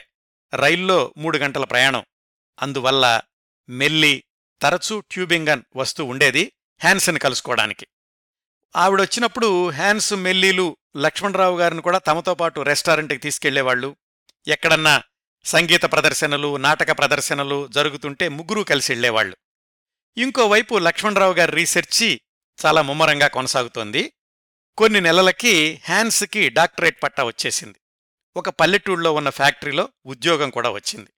రైల్లో మూడు గంటల ప్రయాణం. అందువల్ల మెల్లి తరచూ ట్యూబింగన్ వస్తూ ఉండేది హ్యాన్స్ని కలుసుకోవడానికి. ఆవిడొచ్చినప్పుడు హ్యాన్స్, మెల్లీలు లక్ష్మణరావు గారిని కూడా తమతో పాటు రెస్టారెంట్కి తీసుకెళ్లేవాళ్లు. ఎక్కడన్నా సంగీత ప్రదర్శనలు, నాటక ప్రదర్శనలు జరుగుతుంటే ముగ్గురూ కలిసి వెళ్లేవాళ్లు. ఇంకోవైపు లక్ష్మణరావు గారి రీసెర్చి చాలా ముమ్మరంగా కొనసాగుతోంది. కొన్ని నెలలకి హ్యాన్స్కి డాక్టరేట్ పట్టా వచ్చేసింది. ఒక పల్లెటూళ్ళలో ఉన్న ఫ్యాక్టరీలో ఉద్యోగం కూడా వచ్చింది.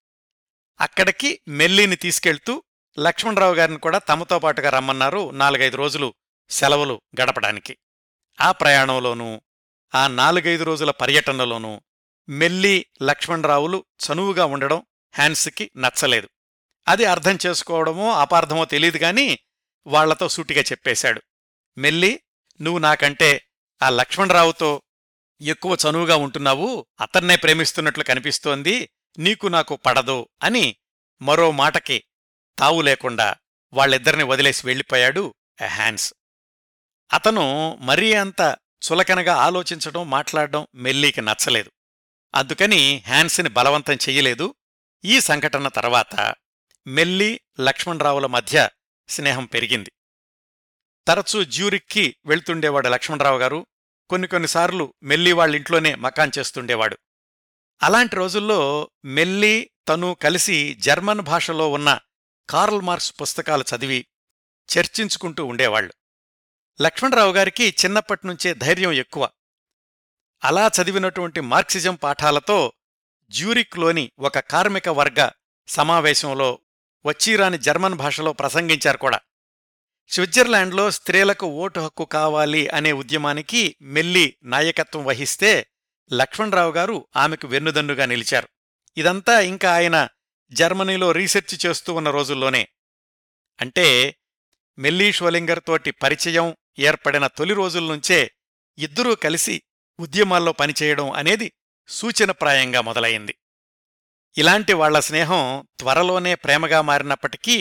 అక్కడికి మెల్లీని తీసుకెళ్తూ లక్ష్మణరావు గారిని కూడా తమతో పాటుగా రమ్మన్నారు, నాలుగైదు రోజులు సెలవులు గడపడానికి. ఆ ప్రయాణంలోనూ, ఆ నాలుగైదు రోజుల పర్యటనలోనూ మెల్లీ లక్ష్మణరావులు చనువుగా ఉండడం హ్యాన్స్కి నచ్చలేదు. అది అర్థం చేసుకోవడమో అపార్థమో తెలియదు గాని వాళ్లతో సూటిగా చెప్పేశాడు. మెల్లి, నువ్వు నాకంటే ఆ లక్ష్మణరావుతో ఎక్కువ చనువుగా ఉంటున్నావు, అతన్నే ప్రేమిస్తున్నట్లు కనిపిస్తోంది, నీకు నాకు పడదు అని మరో మాటకి తావు లేకుండా వాళ్ళిద్దరిని వదిలేసి వెళ్ళిపోయాడు హ్యాన్స్. అతను మరీ అంత చులకనగా ఆలోచించడం, మాట్లాడడం మెల్లీకి నచ్చలేదు. అందుకని హ్యాన్స్ని బలవంతం చెయ్యలేదు. ఈ సంఘటన తర్వాత మెల్లీ లక్ష్మణరావుల మధ్య స్నేహం పెరిగింది. తరచూ జ్యూరిక్కి వెళ్తుండేవాడు లక్ష్మణరావు గారు. కొన్ని కొన్నిసార్లు మెల్లీ వాళ్ళింట్లోనే మకాన్ చేస్తుండేవాడు. అలాంటి రోజుల్లో మెల్లీ తను కలిసి జర్మన్ భాషలో ఉన్న కార్ల్ మార్క్స్ పుస్తకాలు చదివి చర్చించుకుంటూ ఉండేవాళ్లు. లక్ష్మణరావు గారికి చిన్నప్పటినుంచే ధైర్యం ఎక్కువ. అలా చదివినటువంటి మార్క్సిజం పాఠాలతో జ్యూరిక్లోని ఒక కార్మిక వర్గ సమావేశంలో వచ్చిరాని జర్మన్ భాషలో ప్రసంగించారు కూడా. స్విట్జర్లాండ్లో స్త్రీలకు ఓటు హక్కు కావాలి అనే ఉద్యమానికి మెల్లి నాయకత్వం వహిస్తే లక్ష్మణరావు గారు ఆమెకు వెన్నుదన్నుగా నిలిచారు. ఇదంతా ఇంకా ఆయన జర్మనీలో రీసెర్చ్ చేస్తూ ఉన్న రోజుల్లోనే. అంటే మెల్లీ షోలింగర్ తోటి పరిచయం ఏర్పడిన తొలి రోజుల్నుంచే ఇద్దరూ కలిసి ఉద్యమాల్లో పనిచేయడం అనేది సూచనప్రాయంగా మొదలైంది. ఇలాంటి వాళ్ల స్నేహం త్వరలోనే ప్రేమగా మారినప్పటికీ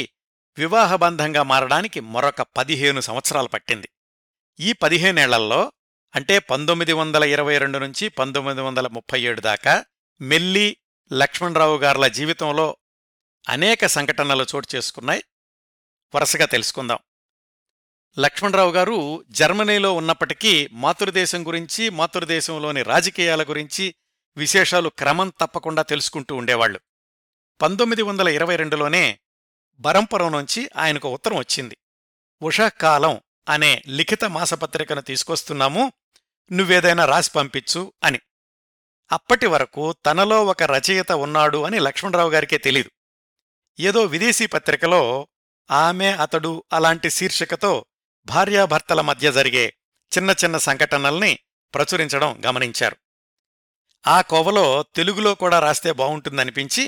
వివాహబంధంగా మారడానికి మరొక పదిహేను సంవత్సరాలు పట్టింది. ఈ పదిహేనేళ్లలో అంటే పంతొమ్మిది వందల ఇరవై రెండు నుంచి పంతొమ్మిది వందల ముప్పై ఏడు దాకా మెల్లీ లక్ష్మణరావు గార్ల జీవితంలో అనేక సంఘటనలు చోటు చేసుకున్నాయి. వరుసగా తెలుసుకుందాం. లక్ష్మణరావు గారు జర్మనీలో ఉన్నప్పటికీ మాతృదేశం గురించి, మాతృదేశంలోని రాజకీయాల గురించి విశేషాలు క్రమం తప్పకుండా తెలుసుకుంటూ ఉండేవాళ్లు. పంతొమ్మిది వందల ఇరవై రెండులోనే బరంపురం నుంచి ఆయనకు ఉత్తరం వచ్చింది. ఉషాకాలం అనే లిఖిత మాసపత్రికను తీసుకొస్తున్నాము, నువ్వేదైనా రాసి పంపించు అని. అప్పటి వరకు తనలో ఒక రచయిత ఉన్నాడు అని లక్ష్మణరావు గారికే తెలీదు. ఏదో విదేశీ పత్రికలో ఆమె అతడు అలాంటి శీర్షికతో భార్యాభర్తల మధ్య జరిగే చిన్న చిన్న సంఘటనల్ని ప్రచురించడం గమనించారు. ఆ కోవలో తెలుగులో కూడా రాస్తే బావుంటుందనిపించి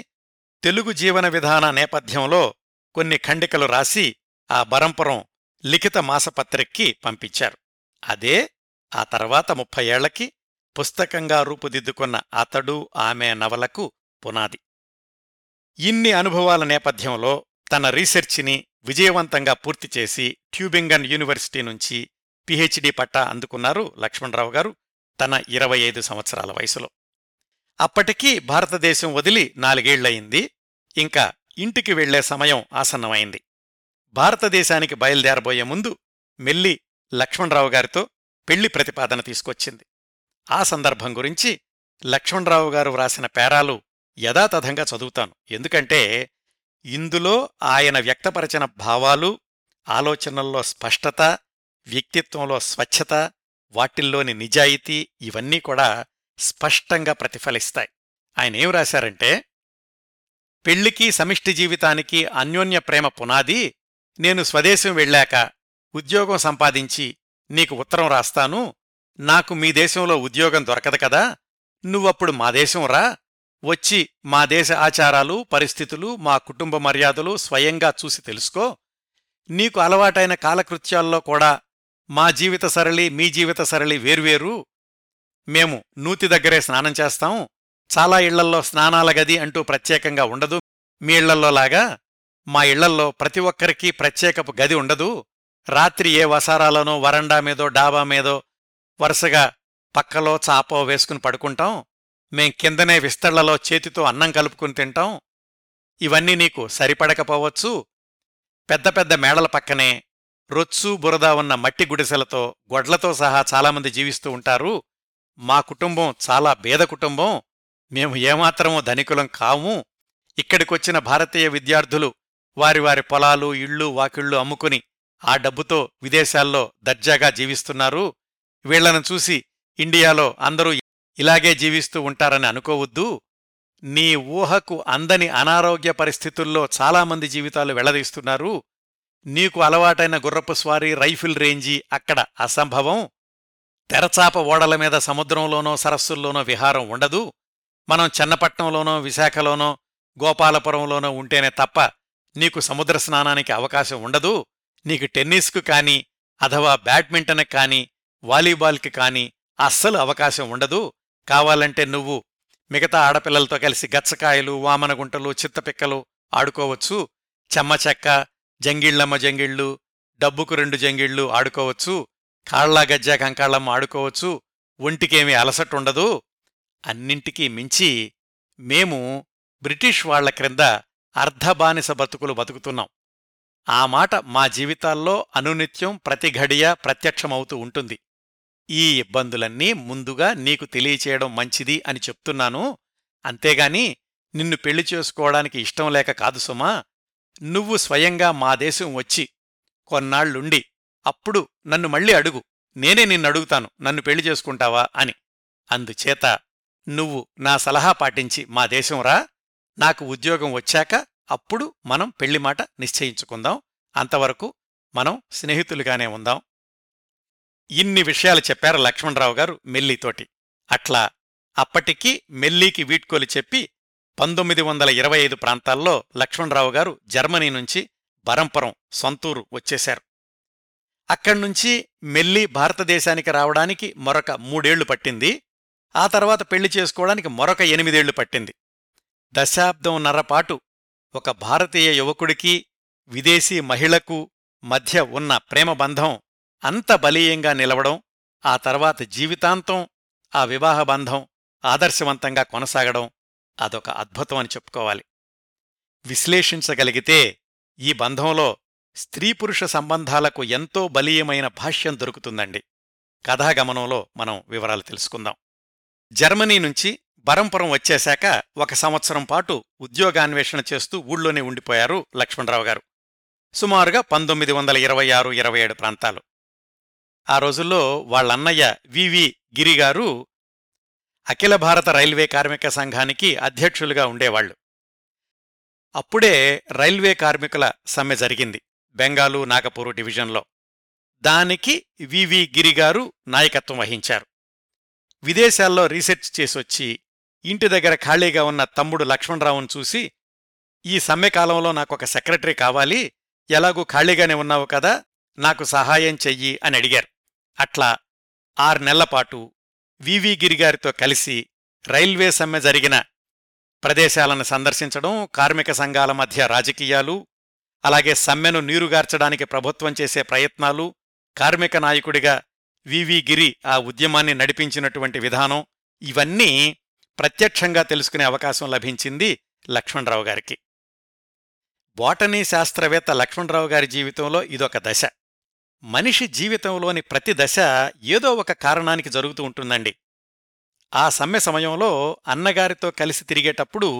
తెలుగు జీవన విధాన నేపథ్యంలో కొన్ని ఖండికలు రాసి ఆ బరంపురం లిఖిత మాసపత్రికకి పంపించారు. అదే ఆ తర్వాత ముప్పై ఏళ్లకి పుస్తకంగా రూపుదిద్దుకున్న అతడు ఆమె నవలకు పునాది. ఇన్ని అనుభవాల నేపథ్యంలో తన రీసెర్చిని విజయవంతంగా పూర్తి చేసి ట్యూబింగన్ యూనివర్సిటీ నుంచి పిహెచ్డీ పట్టా అందుకున్నారు లక్ష్మణరావు గారు తన ఇరవై ఐదు సంవత్సరాల వయసులో. అప్పటికీ భారతదేశం వదిలి నాలుగేళ్లయింది. ఇంకా ఇంటికి వెళ్లే సమయం ఆసన్నమైంది. భారతదేశానికి బయలుదేరబోయే ముందు మెల్లి లక్ష్మణరావు గారితో పెళ్లి ప్రతిపాదన తీసుకొచ్చింది. ఆ సందర్భం గురించి లక్ష్మణరావు గారు వ్రాసిన పేరాలు యథాతథంగా చదువుతాను, ఎందుకంటే ఇందులో ఆయన వ్యక్తపరచిన భావాలు, ఆలోచనల్లో స్పష్టత, వ్యక్తిత్వంలో స్వచ్ఛత, వాటిల్లోని నిజాయితీ ఇవన్నీ కూడా స్పష్టంగా ప్రతిఫలిస్తాయి. ఆయనేం రాశారంటే, పెళ్లికి సమిష్టి జీవితానికి అన్యోన్య ప్రేమ పునాది. నేను స్వదేశం వెళ్ళాక ఉద్యోగం సంపాదించి నీకు ఉత్తరం రాస్తాను. నాకు మీ దేశంలో ఉద్యోగం దొరకదు కదా, నువ్వప్పుడు మా దేశం రా. వచ్చి మా దేశ ఆచారాలు, పరిస్థితులు, మా కుటుంబ మర్యాదలు స్వయంగా చూసి తెలుసుకో. నీకు అలవాటైన కాలకృత్యాల్లో కూడా మా జీవిత సరళి, మీ జీవిత సరళి వేర్వేరు. మేము నూతి దగ్గరే స్నానం చేస్తాం. చాలా ఇళ్లల్లో స్నానాల గది అంటూ ప్రత్యేకంగా ఉండదు మీ ఇళ్లల్లోలాగా. మా ఇళ్లల్లో ప్రతి ఒక్కరికీ ప్రత్యేకపు గది ఉండదు. రాత్రి ఏ వసారాలోనో వరండా మీదో డాబా మీదో వరుసగా పక్కలో చాపో వేసుకుని పడుకుంటాం. మేం కిందనే విస్తళ్లలో చేతితో అన్నం కలుపుకుని తింటాం. ఇవన్నీ నీకు సరిపడకపోవచ్చు. పెద్ద పెద్ద మేడల పక్కనే రొచ్చు బురద ఉన్న మట్టి గుడిసెలతో, గొడ్లతో సహా చాలామంది జీవిస్తూ ఉంటారు. మా కుటుంబం చాలా బేద కుటుంబం. మేము ఏమాత్రమూ ధనికులం కాము. ఇక్కడికొచ్చిన భారతీయ విద్యార్థులు వారి వారి పొలాలు, ఇళ్ళు, వాకిళ్ళు అమ్ముకుని ఆ డబ్బుతో విదేశాల్లో దర్జాగా జీవిస్తున్నారు. వీళ్లను చూసి ఇండియాలో అందరూ ఇలాగే జీవిస్తూ ఉంటారని అనుకోవద్దు. నీ ఊహకు అందని అనారోగ్య పరిస్థితుల్లో చాలామంది జీవితాలు వెళ్లదీస్తున్నారు. నీకు అలవాటైన గుర్రపు స్వారీ, రైఫిల్ రేంజీ అక్కడ అసంభవం. తెరచాప ఓడల మీద సముద్రంలోనో సరస్సుల్లోనో విహారం ఉండదు. మనం చెన్నపట్నంలోనో విశాఖలోనో గోపాలపురంలోనో ఉంటేనే తప్ప నీకు సముద్ర స్నానానికి అవకాశం ఉండదు. నీకు టెన్నిస్కు కానీ అథవా బ్యాడ్మింటన్కు కానీ వాలీబాల్కి కానీ అస్సలు అవకాశం ఉండదు. కావాలంటే నువ్వు మిగతా ఆడపిల్లలతో కలిసి గచ్చకాయలు, వామనగుంటలు, చిత్తపిక్కలు ఆడుకోవచ్చు. చెమ్మచెక్క, జంగిళ్ళమ్మ జంగిళ్ళు, డబ్బుకు రెండు జంగిళ్ళు ఆడుకోవచ్చు. కాళ్లా గజ్జా కంకాళ్ళమ్మ ఆడుకోవచ్చు. ఒంటికేమీ అలసటుండదు. అన్నింటికీ మించి మేము బ్రిటిష్ వాళ్ల క్రింద అర్ధబానిస బతుకులు బతుకుతున్నాం. ఆ మాట మా జీవితాల్లో అనునిత్యం ప్రతి ఘడియా ప్రత్యక్షమవుతూ ఉంటుంది. ఈ ఇబ్బందులన్నీ ముందుగా నీకు తెలియచేయడం మంచిది అని చెప్తున్నాను. అంతేగాని నిన్ను పెళ్లి చేసుకోవడానికి ఇష్టం లేక కాదు సుమా. నువ్వు స్వయంగా మా దేశం వచ్చి కొన్నాళ్లుండి అప్పుడు నన్ను మళ్ళీ అడుగు. నేనే నిన్నడుగుతాను, నన్ను పెళ్లి చేసుకుంటావా అని. అందుచేత నువ్వు నా సలహా పాటించి మా దేశం రా. నాకు ఉద్యోగం వచ్చాక అప్పుడు మనం పెళ్లిమాట నిశ్చయించుకుందాం. అంతవరకు మనం స్నేహితులుగానే ఉందాం. ఇన్ని విషయాలు చెప్పారు లక్ష్మణరావు గారు మెల్లీతోటి. అట్లా అప్పటికీ మెల్లీకి వీడ్కోలు చెప్పి పంతొమ్మిది వందల ఇరవై ఐదు ప్రాంతాల్లో లక్ష్మణరావు గారు జర్మనీ నుంచి బరంపురం సొంతూరు వచ్చేశారు. అక్కడ్నుంచి మెల్లీ భారతదేశానికి రావడానికి మరొక మూడేళ్లు పట్టింది. ఆ తర్వాత పెళ్లి చేసుకోవడానికి మరొక ఎనిమిదేళ్లు పట్టింది. దశాబ్దంన్నరపాటు ఒక భారతీయ యువకుడికి విదేశీ మహిళకు మధ్య ఉన్న ప్రేమబంధం అంత బలీయంగా నిలవడం, ఆ తర్వాత జీవితాంతం ఆ వివాహబంధం ఆదర్శవంతంగా కొనసాగడం అదొక అద్భుతం అని చెప్పుకోవాలి. విశ్లేషించగలిగితే ఈ బంధంలో స్త్రీపురుష సంబంధాలకు ఎంతో బలీయమైన భాష్యం దొరుకుతుందండి. కథాగమనంలో మనం వివరాలు తెలుసుకుందాం. జర్మనీ నుంచి బరంపురం వచ్చేశాక ఒక సంవత్సరం పాటు ఉద్యోగాన్వేషణ చేస్తూ ఊళ్ళోనే ఉండిపోయారు లక్ష్మణరావు గారు. సుమారుగా పంతొమ్మిది వందల ఇరవై ఆరు ఇరవై ఏడు ప్రాంతాలు. ఆ రోజుల్లో వాళ్లన్నయ్య వివి గిరిగారు అఖిల భారత రైల్వే కార్మిక సంఘానికి అధ్యక్షులుగా ఉండేవాళ్లు. అప్పుడే రైల్వే కార్మికుల సమ్మె జరిగింది బెంగాలు నాగపూరు డివిజన్లో. దానికి వివి గిరిగారు నాయకత్వం వహించారు. విదేశాల్లో రీసెర్చ్ చేసొచ్చి ఇంటి దగ్గర ఖాళీగా ఉన్న తమ్ముడు లక్ష్మణరావును చూసి, ఈ సమ్మెకాలంలో నాకొక సెక్రటరీ కావాలి, ఎలాగూ ఖాళీగానే ఉన్నావు కదా, నాకు సహాయం చెయ్యి అని అడిగారు. అట్లా ఆరు నెలలపాటు వివి గిరిగారితో కలిసి రైల్వే సమ్మె జరిగిన ప్రదేశాలను సందర్శించడం, కార్మిక సంఘాల మధ్య రాజకీయాలు, అలాగే సమ్మెను నీరుగార్చడానికి ప్రభుత్వం చేసే ప్రయత్నాలు, కార్మిక నాయకుడిగా వివి గిరి ఆ ఉద్యమాన్ని నడిపించినటువంటి విధానం, ఇవన్నీ ప్రత్యక్షంగా తెలుసుకునే అవకాశం లభించింది లక్ష్మణరావు గారికి. బోటనీ శాస్త్రవేత్త లక్ష్మణరావు గారి జీవితంలో ఇదొక దశ. మనిషి జీవితంలోని ప్రతి దశ ఏదో ఒక కారణానికి జరుగుతూ ఉంటుందండి. ఆ సమ్మె సమయంలో అన్నగారితో కలిసి తిరిగేటప్పుడు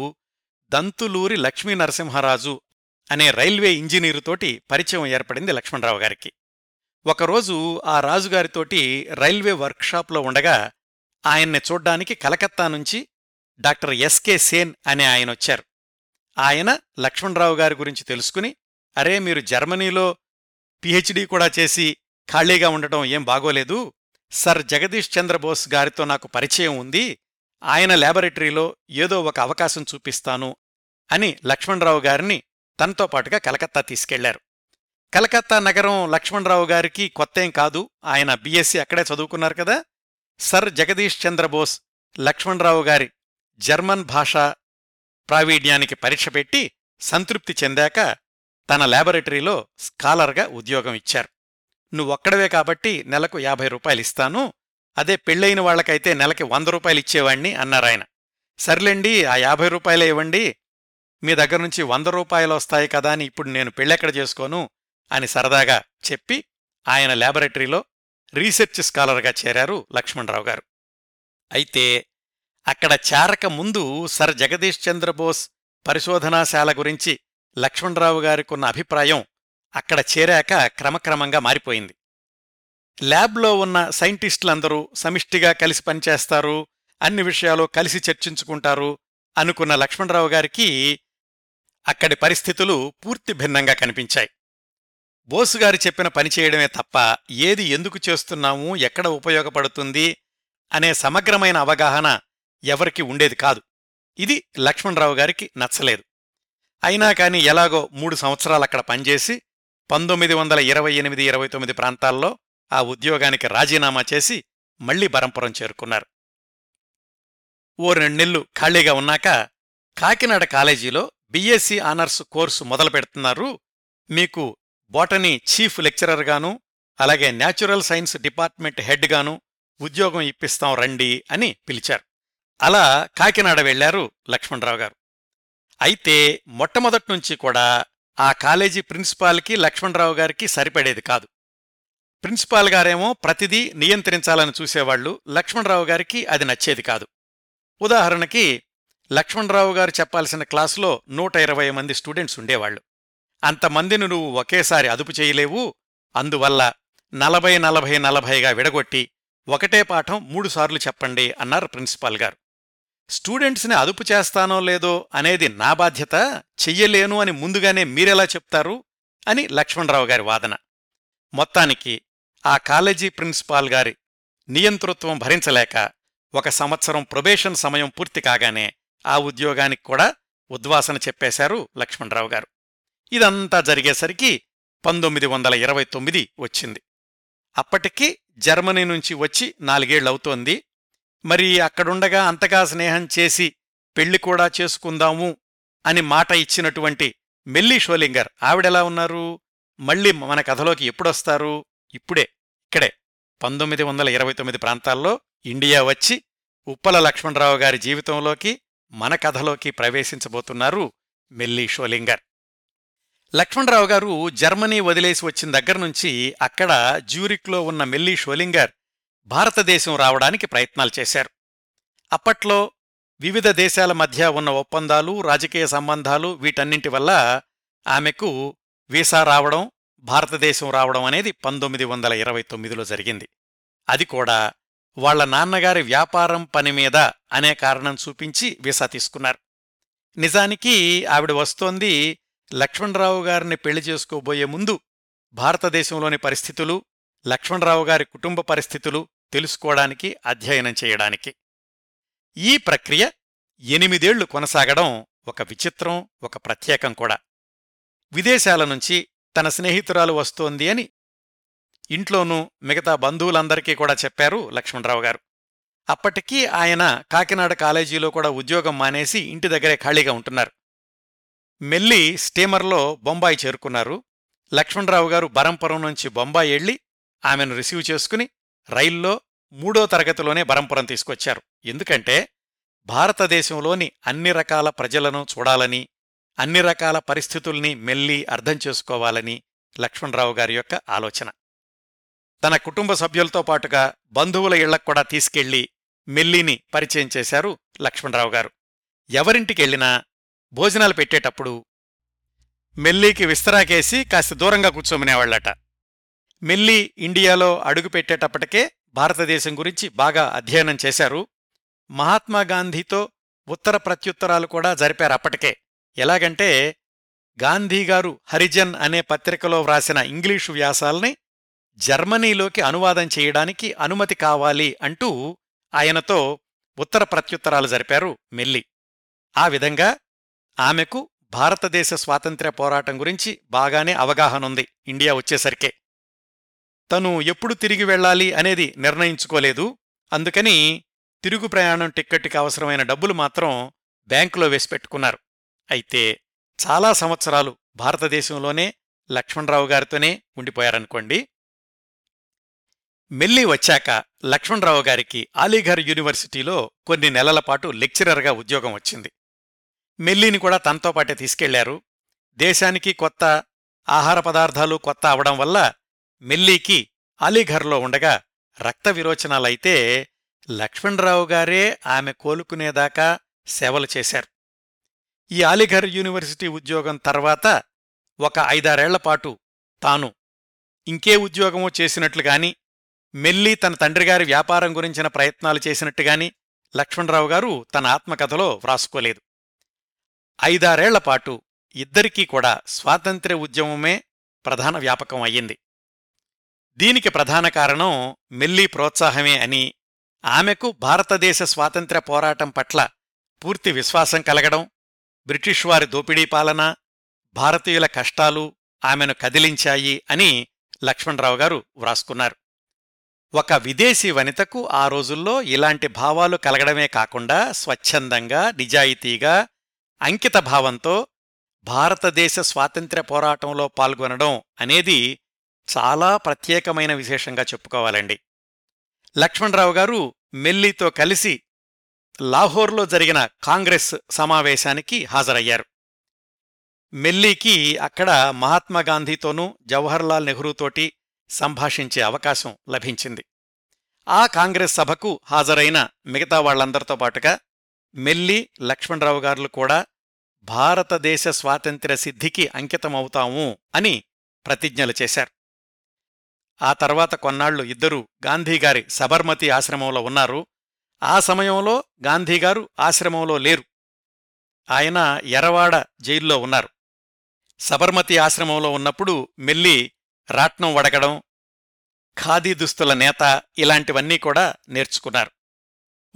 దంతులూరి లక్ష్మీ నరసింహరాజు అనే రైల్వే ఇంజనీరుతోటి పరిచయం ఏర్పడింది లక్ష్మణరావు గారికి. ఒకరోజు ఆ రాజుగారితోటి రైల్వే వర్క్షాప్లో ఉండగా ఆయన్ని చూడ్డానికి కలకత్తా నుంచి డాక్టర్ ఎస్కే సేన్ అనే ఆయనొచ్చారు. ఆయన లక్ష్మణరావు గారి గురించి తెలుసుకుని, అరే మీరు జర్మనీలో పిహెచ్డీ కూడా చేసి ఖాళీగా ఉండటం ఏం బాగోలేదు, సర్ జగదీశ్ చంద్రబోస్ గారితో నాకు పరిచయం ఉంది, ఆయన ల్యాబొరేటరీలో ఏదో ఒక అవకాశం చూపిస్తాను అని లక్ష్మణరావు గారిని తనతో పాటుగా కలకత్తా తీసుకెళ్లారు. కలకత్తా నగరం లక్ష్మణరావు గారికి కొత్తేం కాదు, ఆయన బిఎస్సి అక్కడే చదువుకున్నారు కదా. సర్ జగదీష్ చంద్రబోస్ లక్ష్మణరావు గారి జర్మన్ భాషా ప్రావీణ్యానికి పరీక్ష పెట్టి సంతృప్తి చెందాక తన ల్యాబొరేటరీలో స్కాలర్గా ఉద్యోగం ఇచ్చారు. నువ్వొక్కడవే కాబట్టి నెలకు యాభై రూపాయలిస్తాను, అదే పెళ్ళైన వాళ్లకైతే నెలకి వంద రూపాయలిచ్చేవాణ్ణి అన్నారాయన. సర్లేండి ఆ యాభై రూపాయలే ఇవ్వండి, మీ దగ్గర నుంచి వంద రూపాయలొస్తాయి కదా అని ఇప్పుడు నేను పెళ్ళెక్కడ చేసుకోను అని సరదాగా చెప్పి ఆయన ల్యాబొరేటరీలో రీసెర్చ్ స్కాలర్గా చేరారు లక్ష్మణరావు గారు. అయితే అక్కడ చేరక ముందు సర్ జగదీష్ చంద్రబోస్ పరిశోధనాశాల గురించి లక్ష్మణరావు గారికున్న అభిప్రాయం అక్కడ చేరాక క్రమక్రమంగా మారిపోయింది. ల్యాబ్లో ఉన్న సైంటిస్టులందరూ సమిష్టిగా కలిసి పనిచేస్తారు, అన్ని విషయాలు కలిసి చర్చించుకుంటారు అనుకున్న లక్ష్మణరావు గారికి అక్కడి పరిస్థితులు పూర్తి భిన్నంగా కనిపించాయి. బోసుగారు చెప్పిన పనిచేయడమే తప్ప ఏది ఎందుకు చేస్తున్నాము, ఎక్కడ ఉపయోగపడుతుంది అనే సమగ్రమైన అవగాహన ఎవరికీ ఉండేది కాదు. ఇది లక్ష్మణరావు గారికి నచ్చలేదు. అయినా కాని ఎలాగో మూడు సంవత్సరాలక్కడ పనిచేసి పంతొమ్మిది వందల ఇరవై ఎనిమిది ఇరవై తొమ్మిది ప్రాంతాల్లో ఆ ఉద్యోగానికి రాజీనామా చేసి మళ్లీ బరంపురం చేరుకున్నారు. ఓ రెండు నెల్లు ఖాళీగా ఉన్నాక కాకినాడ కాలేజీలో బిఎస్సీ ఆనర్స్ కోర్సు మొదలు పెడుతున్నారు, మీకు బోటనీ చీఫ్ లెక్చరర్గాను అలాగే న్యాచురల్ సైన్స్ డిపార్ట్మెంట్ హెడ్గాను ఉద్యోగం ఇప్పిస్తాం రండి అని పిలిచారు. అలా కాకినాడ వెళ్లారు లక్ష్మణరావు గారు. అయితే మొట్టమొదట్నుంచి కూడా ఆ కాలేజీ ప్రిన్సిపాల్కి లక్ష్మణరావు గారికి సరిపడేది కాదు. ప్రిన్సిపాల్ గారేమో ప్రతిదీ నియంత్రించాలని చూసేవాళ్లు, లక్ష్మణరావు గారికి అది నచ్చేది కాదు. ఉదాహరణకి లక్ష్మణరావు గారు చెప్పాల్సిన క్లాసులో నూట ఇరవై మంది స్టూడెంట్స్ ఉండేవాళ్లు. అంతమందిని నువ్వు ఒకేసారి అదుపు చేయలేవు, అందువల్ల నలభై నలభై నలభైగా విడగొట్టి ఒకటే పాఠం మూడుసార్లు చెప్పండి అన్నారు ప్రిన్సిపాల్ గారు. స్టూడెంట్స్ని అదుపు చేస్తానో లేదో అనేది నా బాధ్యత, చెయ్యలేను అని ముందుగానే మీరెలా చెప్తారు అని లక్ష్మణరావు గారి వాదన. మొత్తానికి ఆ కాలేజీ ప్రిన్సిపాల్ గారి నియంతృత్వం భరించలేక ఒక సంవత్సరం ప్రొబేషన్ సమయం పూర్తి కాగానే ఆ ఉద్యోగానికి కూడా ఉద్వాసన చెప్పేశారు లక్ష్మణరావు గారు. ఇదంతా జరిగేసరికి పంతొమ్మిది వందల ఇరవై తొమ్మిది వచ్చింది. అప్పటికి జర్మనీ నుంచి వచ్చి నాలుగేళ్లవుతోంది. మరి అక్కడుండగా అంతగా స్నేహం చేసి పెళ్లి కూడా చేసుకుందాము అని మాట ఇచ్చినటువంటి మెల్లీ షోలింగర్ ఆవిడెలా ఉన్నారు? మళ్ళీ మన కథలోకి ఎప్పుడొస్తారు? ఇప్పుడే ఇక్కడే పంతొమ్మిది వందల ఇరవై తొమ్మిది ప్రాంతాల్లో ఇండియా వచ్చి ఉప్పల లక్ష్మణరావు గారి జీవితంలోకి మన కథలోకి ప్రవేశించబోతున్నారు మెల్లీ షోలింగర్. లక్ష్మణరావు గారు జర్మనీ వదిలేసి వచ్చిన దగ్గర్నుంచి అక్కడ జ్యూరిక్లో ఉన్న మెల్లీ షోలింగర్ భారతదేశం రావడానికి ప్రయత్నాలు చేశారు. అప్పట్లో వివిధ దేశాల మధ్య ఉన్న ఒప్పందాలు, రాజకీయ సంబంధాలు వీటన్నింటి వల్ల ఆమెకు వీసా రావడం, భారతదేశం రావడం అనేది పంతొమ్మిది వందల ఇరవై తొమ్మిదిలో జరిగింది. అది కూడా వాళ్ల నాన్నగారి వ్యాపారం పనిమీద అనే కారణం చూపించి వీసా తీసుకున్నారు. నిజానికి ఆవిడ వస్తోంది లక్ష్మణరావు గారిని పెళ్లి చేసుకోబోయే ముందు భారతదేశంలోని పరిస్థితులు, లక్ష్మణరావు గారి కుటుంబ పరిస్థితులు తెలుసుకోవడానికి, అధ్యయనం చేయడానికి. ఈ ప్రక్రియ ఎనిమిదేళ్లు కొనసాగడం ఒక విచిత్రం, ఒక ప్రత్యేకం కూడా. విదేశాల నుంచి తన స్నేహితురాలు వస్తోంది అని ఇంట్లోనూ మిగతా బంధువులందరికీ కూడా చెప్పారు లక్ష్మణరావు గారు. అప్పటికీ ఆయన కాకినాడ కాలేజీలో కూడా ఉద్యోగం మానేసి ఇంటి దగ్గరే ఖాళీగా ఉంటున్నారు. మెల్లి స్టీమర్లో బొంబాయి చేరుకున్నారు. లక్ష్మణరావు గారు బరంపురం నుంచి బొంబాయి వెళ్లి ఆమెను రిసీవ్ చేసుకుని రైల్లో మూడో తరగతిలోనే బరంపురం తీసుకొచ్చారు. ఎందుకంటే భారతదేశంలోని అన్ని రకాల ప్రజలను చూడాలని, అన్ని రకాల పరిస్థితుల్ని మెల్లి అర్థం చేసుకోవాలని లక్ష్మణరావు గారి యొక్క ఆలోచన. తన కుటుంబ సభ్యులతో పాటుగా బంధువుల ఇళ్లక్కూడా తీసుకెళ్లి మెల్లిని పరిచయం చేశారు లక్ష్మణరావు గారు. ఎవరింటికెళ్లినా భోజనాలు పెట్టేటప్పుడు మెల్లీకి విస్తరాకేసి కాస్త దూరంగా కూర్చోమనేవాళ్లట. మెల్లీ ఇండియాలో అడుగుపెట్టేటప్పటికే భారతదేశం గురించి బాగా అధ్యయనం చేశారు. మహాత్మాగాంధీతో ఉత్తర ప్రత్యుత్తరాలు కూడా జరిపారు అప్పటికే. ఎలాగంటే, గాంధీగారు హరిజన్ అనే పత్రికలో వ్రాసిన ఇంగ్లీషు వ్యాసాల్ని జర్మనీలోకి అనువాదం చేయడానికి అనుమతి కావాలి అంటూ ఆయనతో ఉత్తర ప్రత్యుత్తరాలు జరిపారు మెల్లి. ఆ విధంగా ఆమెకు భారతదేశ స్వాతంత్ర్య పోరాటం గురించి బాగానే అవగాహనుంది. ఇండియా వచ్చేసరికే తను ఎప్పుడు తిరిగి వెళ్ళాలి అనేది నిర్ణయించుకోలేదు. అందుకని తిరుగు ప్రయాణం టిక్కెట్కి అవసరమైన డబ్బులు మాత్రం బ్యాంకులో వేసి పెట్టుకున్నారు. అయితే చాలా సంవత్సరాలు భారతదేశంలోనే లక్ష్మణరావు గారితోనే ఉండిపోయారనుకోండి. మెల్లి వచ్చాక లక్ష్మణరావు గారికి అలీఘర్ యూనివర్సిటీలో కొన్ని నెలల పాటు లెక్చరర్గా ఉద్యోగం వచ్చింది. మెల్లిని కూడా తనతో పాటే తీసుకెళ్లారు. దేశానికి కొత్త, ఆహార పదార్థాలు కొత్త అవడం వల్ల మెల్లీకి అలీఘర్లో ఉండగా రక్త విరోచనాలైతే లక్ష్మణరావు గారే ఆమె కోలుకునేదాకా సేవలు చేశారు. ఈ అలీఘర్ యూనివర్సిటీ ఉద్యోగం తర్వాత ఒక ఐదారేళ్లపాటు తాను ఇంకే ఉద్యోగమో చేసినట్లుగాని, మెల్లి తన తండ్రిగారి వ్యాపారం గురించిన ప్రయత్నాలు చేసినట్టుగాని లక్ష్మణరావు గారు తన ఆత్మకథలో వ్రాసుకోలేదు. ఐదారేళ్లపాటు ఇద్దరికీ కూడా స్వాతంత్ర్య ఉద్యమమే ప్రధాన వ్యాపకం అయ్యింది. దీనికి ప్రధాన కారణం మెల్లీ ప్రోత్సాహమే అని, ఆమెకు భారతదేశ స్వాతంత్ర్య పోరాటం పట్ల పూర్తి విశ్వాసం కలగడం, బ్రిటిష్ వారి దోపిడీ పాలన, భారతీయుల కష్టాలు ఆమెను కదిలించాయి అని లక్ష్మణరావు గారు వ్రాసుకున్నారు. ఒక విదేశీ వనితకు ఆ రోజుల్లో ఇలాంటి భావాలు కలగడమే కాకుండా స్వచ్ఛందంగా, నిజాయితీగా, అంకిత భావంతో భారతదేశ స్వాతంత్ర్య పోరాటంలో పాల్గొనడం అనేది చాలా ప్రత్యేకమైన విశేషంగా చెప్పుకోవాలండి. లక్ష్మణరావు గారు మెల్లీతో కలిసి లాహోర్లో జరిగిన కాంగ్రెస్ సమావేశానికి హాజరయ్యారు. మెల్లీకి అక్కడ మహాత్మాగాంధీతోనూ జవహర్లాల్ నెహ్రూతోటి సంభాషించే అవకాశం లభించింది. ఆ కాంగ్రెస్ సభకు హాజరైన మిగతా వాళ్లందరితో పాటుగా మెల్లి, లక్ష్మణరావు గారులు కూడా భారతదేశ స్వాతంత్ర్య సిద్ధికి అంకితమవుతాము అని ప్రతిజ్ఞలు చేశారు. ఆ తర్వాత కొన్నాళ్లు ఇద్దరూ గాంధీగారి సబర్మతి ఆశ్రమంలో ఉన్నారు. ఆ సమయంలో గాంధీగారు ఆశ్రమంలో లేరు, ఆయన ఎరవాడ జైల్లో ఉన్నారు. సబర్మతి ఆశ్రమంలో ఉన్నప్పుడు మెల్లి రాట్నం వడగడం, ఖాదీ దుస్తుల నేత ఇలాంటివన్నీ కూడా నేర్చుకున్నారు.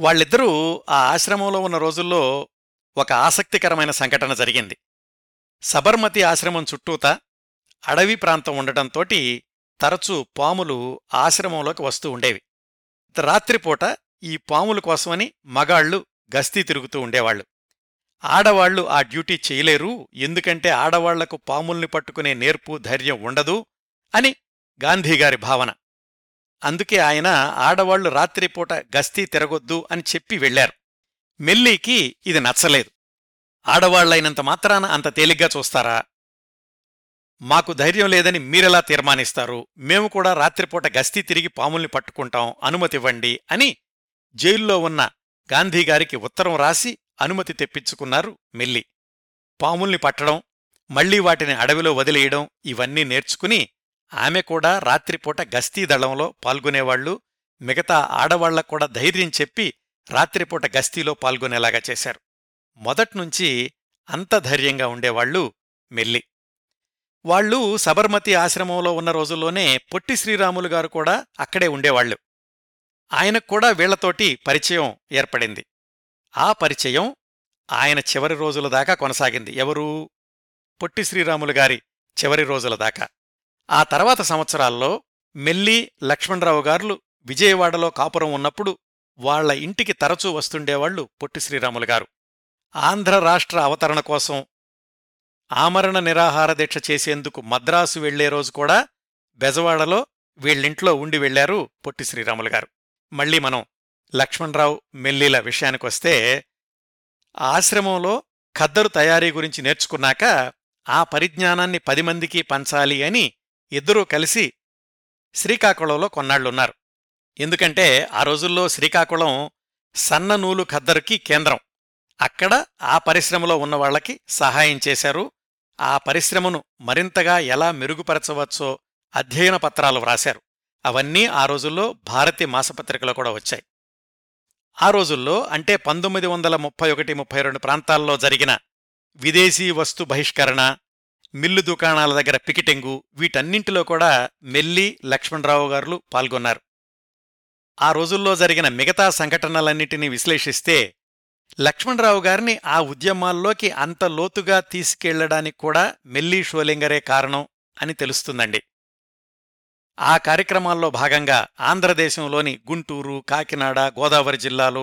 వాళ్ళిద్దరూ ఆ ఆశ్రమంలో ఉన్న రోజుల్లో ఒక ఆసక్తికరమైన సంఘటన జరిగింది. సబర్మతి ఆశ్రమం చుట్టూతా అడవి ప్రాంతం ఉండటంతోటి తరచూ పాములు ఆశ్రమంలోకి వస్తూ ఉండేవి. రాత్రిపూట ఈ పాముల కోసమని మగాళ్లు గస్తీ తిరుగుతూ ఉండేవాళ్లు. ఆడవాళ్లు ఆ డ్యూటీ చేయలేరు, ఎందుకంటే ఆడవాళ్లకు పాముల్ని పట్టుకునే నేర్పు ధైర్యం ఉండదు అని గాంధీగారి భావన. అందుకే ఆయన ఆడవాళ్లు రాత్రిపూట గస్తీ తిరగొద్దు అని చెప్పి వెళ్లారు. మెల్లీకి ఇది నచ్చలేదు. ఆడవాళ్లైనంత మాత్రాన అంత తేలిగ్గా చూస్తారా? మాకు ధైర్యం లేదని మీరెలా తీర్మానిస్తారు? మేము కూడా రాత్రిపూట గస్తీ తిరిగి పాముల్ని పట్టుకుంటాం, అనుమతివ్వండి అని జైల్లో ఉన్న గాంధీగారికి ఉత్తరం రాసి అనుమతి తెప్పించుకున్నారు మెల్లి. పాముల్ని పట్టడం, మళ్లీ వాటిని అడవిలో వదిలేయడం ఇవన్నీ నేర్చుకుని ఆమె కూడా రాత్రిపూట గస్తీ దళంలో పాల్గొనేవాళ్లు, మిగతా ఆడవాళ్లకూడా ధైర్యం చెప్పి రాత్రిపూట గస్తీలో పాల్గొనేలాగా చేశారు. మొదట్నుంచి అంత ధైర్యంగా ఉండేవాళ్లు మెల్లి. వాళ్ళు సబర్మతి ఆశ్రమంలో ఉన్న రోజుల్లోనే పొట్టి శ్రీరాములుగారు కూడా అక్కడే ఉండేవాళ్లు. ఆయనక్కూడా వీళ్లతోటి పరిచయం ఏర్పడింది. ఆ పరిచయం ఆయన చివరి రోజుల దాకా కొనసాగింది. ఎవరూ? పొట్టి శ్రీరాములుగారి చివరి రోజుల దాకా. ఆ తర్వాత సంవత్సరాల్లో మెల్లి లక్ష్మణరావు గారు విజయవాడలో కాపురం ఉన్నప్పుడు వాళ్ల ఇంటికి తరచూ వస్తుండేవాళ్లు పొట్టి శ్రీరాములుగారు. ఆంధ్ర రాష్ట్ర అవతరణ కోసం ఆమరణ నిరాహార దీక్ష చేసేందుకు మద్రాసు వెళ్లే రోజు కూడా బెజవాడలో వీళ్ళింట్లో ఉండి వెళ్లారు పొట్టి శ్రీరాములుగారు. మళ్లీ మనం లక్ష్మణరావు మెల్లీల విషయానికొస్తే, ఆశ్రమంలో ఖద్దరు తయారీ గురించి నేర్చుకున్నాక ఆ పరిజ్ఞానాన్ని పది మందికి పంచాలి అని ఇద్దరూ కలిసి శ్రీకాకుళంలో కొన్నాళ్లున్నారు. ఎందుకంటే ఆ రోజుల్లో శ్రీకాకుళం సన్ననూలు ఖద్దరుకి కేంద్రం. అక్కడ ఆ పరిశ్రమలో ఉన్నవాళ్లకి సహాయం చేశారు. ఆ పరిశ్రమను మరింతగా ఎలా మెరుగుపరచవచ్చో అధ్యయన పత్రాలు వ్రాశారు. అవన్నీ ఆ రోజుల్లో భారతి మాసపత్రికలో కూడా వచ్చాయి. ఆ రోజుల్లో అంటే పంతొమ్మిది వందల ముప్పై ఒకటి ముప్పై రెండు ప్రాంతాల్లో జరిగిన విదేశీ వస్తు బహిష్కరణ, మిల్లు దుకాణాల దగ్గర పికెటింగు, వీటన్నింటిలో కూడా మెల్లి లక్ష్మణరావు గారు పాల్గొన్నారు. ఆ రోజుల్లో జరిగిన మిగతా సంఘటనలన్నింటినీ విశ్లేషిస్తే లక్ష్మణరావు గారిని ఆ ఉద్యమాల్లోకి అంత లోతుగా తీసుకెళ్లడానికి కూడా మెల్లీ షోలింగరే కారణం అని తెలుస్తుందండి. ఆ కార్యక్రమాల్లో భాగంగా ఆంధ్రదేశంలోని గుంటూరు, కాకినాడ, గోదావరి జిల్లాలు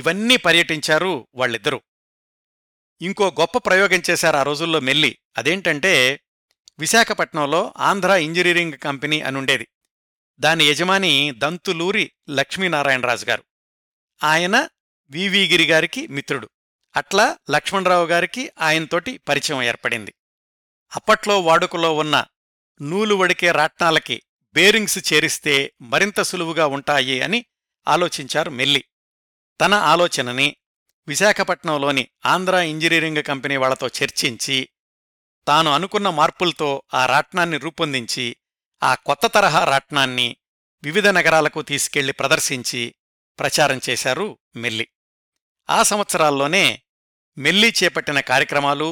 ఇవన్నీ పర్యటించారు వాళ్ళిద్దరూ. ఇంకో గొప్ప ప్రయోగం చేశారు ఆ రోజుల్లో మెల్లి. అదేంటంటే, విశాఖపట్నంలో ఆంధ్ర ఇంజనీరింగ్ కంపెనీ అనుండేది. దాని యజమాని దంతులూరి లక్ష్మీనారాయణరాజు గారు. ఆయన వివి గిరిగారికి మిత్రుడు. అట్లా లక్ష్మణరావు గారికి ఆయనతోటి పరిచయం ఏర్పడింది. అప్పట్లో వాడుకలో ఉన్న నూలు వడికే రాట్నాలకి బేరింగ్స్ చేరిస్తే మరింత సులువుగా ఉంటాయి అని ఆలోచించారు మెల్లి. తన ఆలోచనని విశాఖపట్నంలోని ఆంధ్ర ఇంజనీరింగ్ కంపెనీ వాళ్లతో చర్చించి తాను అనుకున్న మార్పులతో ఆ రాట్నాన్ని రూపొందించి ఆ కొత్త తరహా రాట్నాన్ని వివిధ నగరాలకు తీసుకెళ్లి ప్రదర్శించి ప్రచారం చేశారు మెల్లి. ఆ సంవత్సరాల్లోనే మెల్లి చేపట్టిన కార్యక్రమాలు,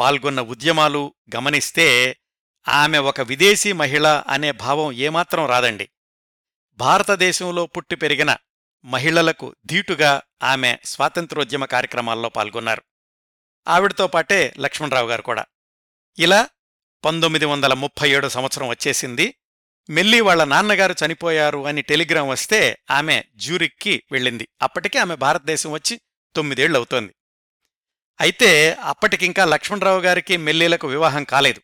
పాల్గొన్న ఉద్యమాలు గమనిస్తే ఆమె ఒక విదేశీ మహిళ అనే భావం ఏమాత్రం రాదండి. భారతదేశంలో పుట్టి పెరిగిన మహిళలకు ధీటుగా ఆమె స్వాతంత్రోద్యమ కార్యక్రమాల్లో పాల్గొన్నారు. ఆవిడతో పాటే లక్ష్మణరావు గారు కూడా. ఇలా పంతొమ్మిది వందల ముప్పై ఏడు సంవత్సరం వచ్చేసింది. మెల్లి వాళ్ల నాన్నగారు చనిపోయారు అని టెలిగ్రాం వస్తే ఆమె జ్యూరిక్కి వెళ్ళింది. అప్పటికే ఆమె భారతదేశం వచ్చి తొమ్మిదేళ్లవుతోంది. అయితే అప్పటికింకా లక్ష్మణరావు గారికి మెల్లీలకు వివాహం కాలేదు.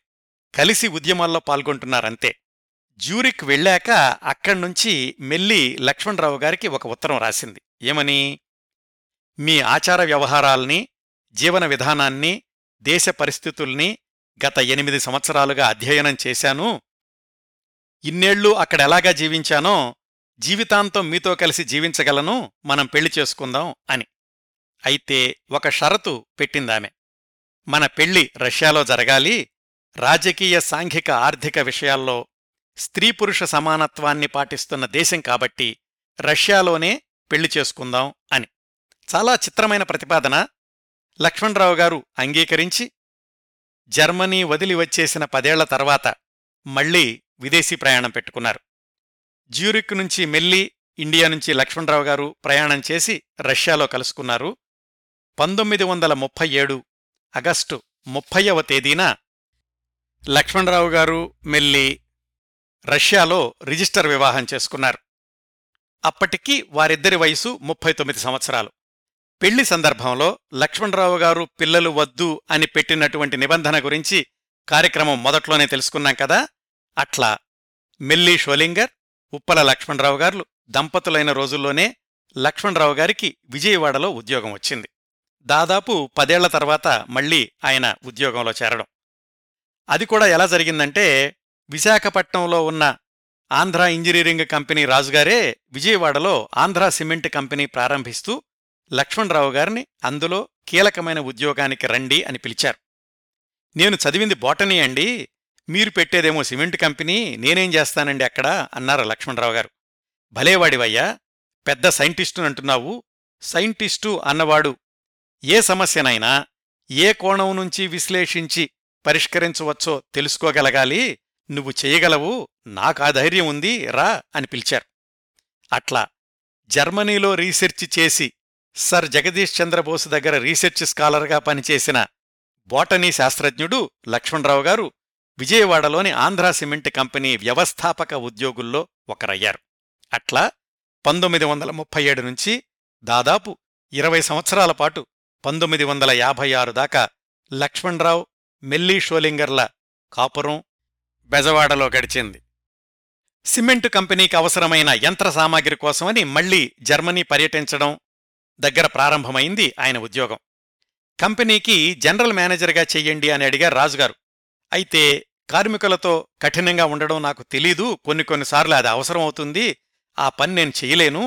కలిసి ఉద్యమాల్లో పాల్గొంటున్నారంతే. జ్యూరిక్ వెళ్ళాక అక్కడ్నుంచి మెల్లి లక్ష్మణరావు గారికి ఒక ఉత్తరం రాసింది. ఏమని? మీ ఆచార వ్యవహారాల్ని, జీవన విధానాన్ని, దేశ పరిస్థితుల్ని గత ఎనిమిది సంవత్సరాలుగా అధ్యయనం చేశాను. ఇన్నేళ్లు అక్కడెలాగా జీవించానో జీవితాంతం మీతో కలిసి జీవించగలను, మనం పెళ్లి చేసుకుందాం అని. అయితే ఒక షరతు పెట్టిందామె. మన పెళ్లి రష్యాలో జరగాలి. రాజకీయ, సాంఘిక, ఆర్థిక విషయాల్లో స్త్రీ పురుష సమానత్వాన్ని పాటిస్తున్న దేశం కాబట్టి రష్యాలోనే పెళ్లి చేసుకుందాం అని. చాలా చిత్రమైన ప్రతిపాదన. లక్ష్మణరావు గారు అంగీకరించి జర్మనీ వదిలి వచ్చేసిన పదేళ్ల తర్వాత మళ్లీ విదేశీ ప్రయాణం పెట్టుకున్నారు. జ్యూరిక్ నుంచి మెల్లి, ఇండియా నుంచి లక్ష్మణరావు గారు ప్రయాణం చేసి రష్యాలో కలుసుకున్నారు. పంతొమ్మిది వందల ముప్పై ఏడు ఆగస్టు ముప్పైవ తేదీన లక్ష్మణరావు గారు మెల్లి రష్యాలో రిజిస్టర్ వివాహం చేసుకున్నారు. అప్పటికి వారిద్దరి వయసు ముప్పై తొమ్మిది సంవత్సరాలు. పెళ్లి సందర్భంలో లక్ష్మణరావు గారు పిల్లలు వద్దు అని పెట్టినటువంటి నిబంధన గురించి కార్యక్రమం మొదట్లోనే తెలుసుకున్నాం కదా. అట్లా మెల్లీ షోలింగర్, ఉప్పల లక్ష్మణరావు గారు దంపతులైన రోజుల్లోనే లక్ష్మణరావు గారికి విజయవాడలో ఉద్యోగం వచ్చింది. దాదాపు పదేళ్ల తర్వాత మళ్లీ ఆయన ఉద్యోగంలో చేరడం. అది కూడా ఎలా జరిగిందంటే, విశాఖపట్నంలో ఉన్న ఆంధ్ర ఇంజనీరింగ్ కంపెనీ రాజుగారే విజయవాడలో ఆంధ్ర సిమెంట్ కంపెనీ ప్రారంభిస్తూ లక్ష్మణరావు గారిని అందులో కీలకమైన ఉద్యోగానికి రండి అని పిలిచారు. నేను చదివింది బోటనీ అండి, మీరు పెట్టేదేమో సిమెంట్ కంపెనీ, నేనేం చేస్తానండి అక్కడ అన్నారు లక్ష్మణరావు గారు. భలేవాడివయ్యా, పెద్ద సైంటిస్టునంటున్నావు. సైంటిస్టు అన్నవాడు ఏ సమస్యనైనా ఏ కోణం నుంచి విశ్లేషించి పరిష్కరించవచ్చో తెలుసుకోగలగాలి, నువ్వు చేయగలవు, నాకాధైర్యం ఉంది, రా అని పిలిచారు. అట్లా జర్మనీలో రీసెర్చ్ చేసి సర్ జగదీశ్ చంద్రబోస్ దగ్గర రీసెర్చ్ స్కాలర్గా పనిచేసిన బోటనీ శాస్త్రజ్ఞుడు లక్ష్మణరావు గారు విజయవాడలోని ఆంధ్రా సిమెంట్ కంపెనీ వ్యవస్థాపక ఉద్యోగుల్లో ఒకరయ్యారు. అట్లా పంతొమ్మిది వందల ముప్పై ఏడు నుంచి దాదాపు ఇరవై సంవత్సరాల పాటు పంతొమ్మిది వందల యాభై ఆరు దాకా లక్ష్మణరావు మెల్లీ షోలింగర్ల కాపురం బెజవాడలో గడిచింది. సిమెంటు కంపెనీకి అవసరమైన యంత్ర సామాగ్రి కోసమని మళ్లీ జర్మనీ పర్యటించడం దగ్గర ప్రారంభమైంది ఆయన ఉద్యోగం. కంపెనీకి జనరల్ మేనేజర్గా చెయ్యండి అని అడిగారు రాజుగారు. అయితే కార్మికులతో కఠినంగా ఉండడం నాకు తెలీదు, కొన్ని కొన్నిసార్లు అది అవసరమవుతుంది, ఆ పని నేను చెయ్యలేను,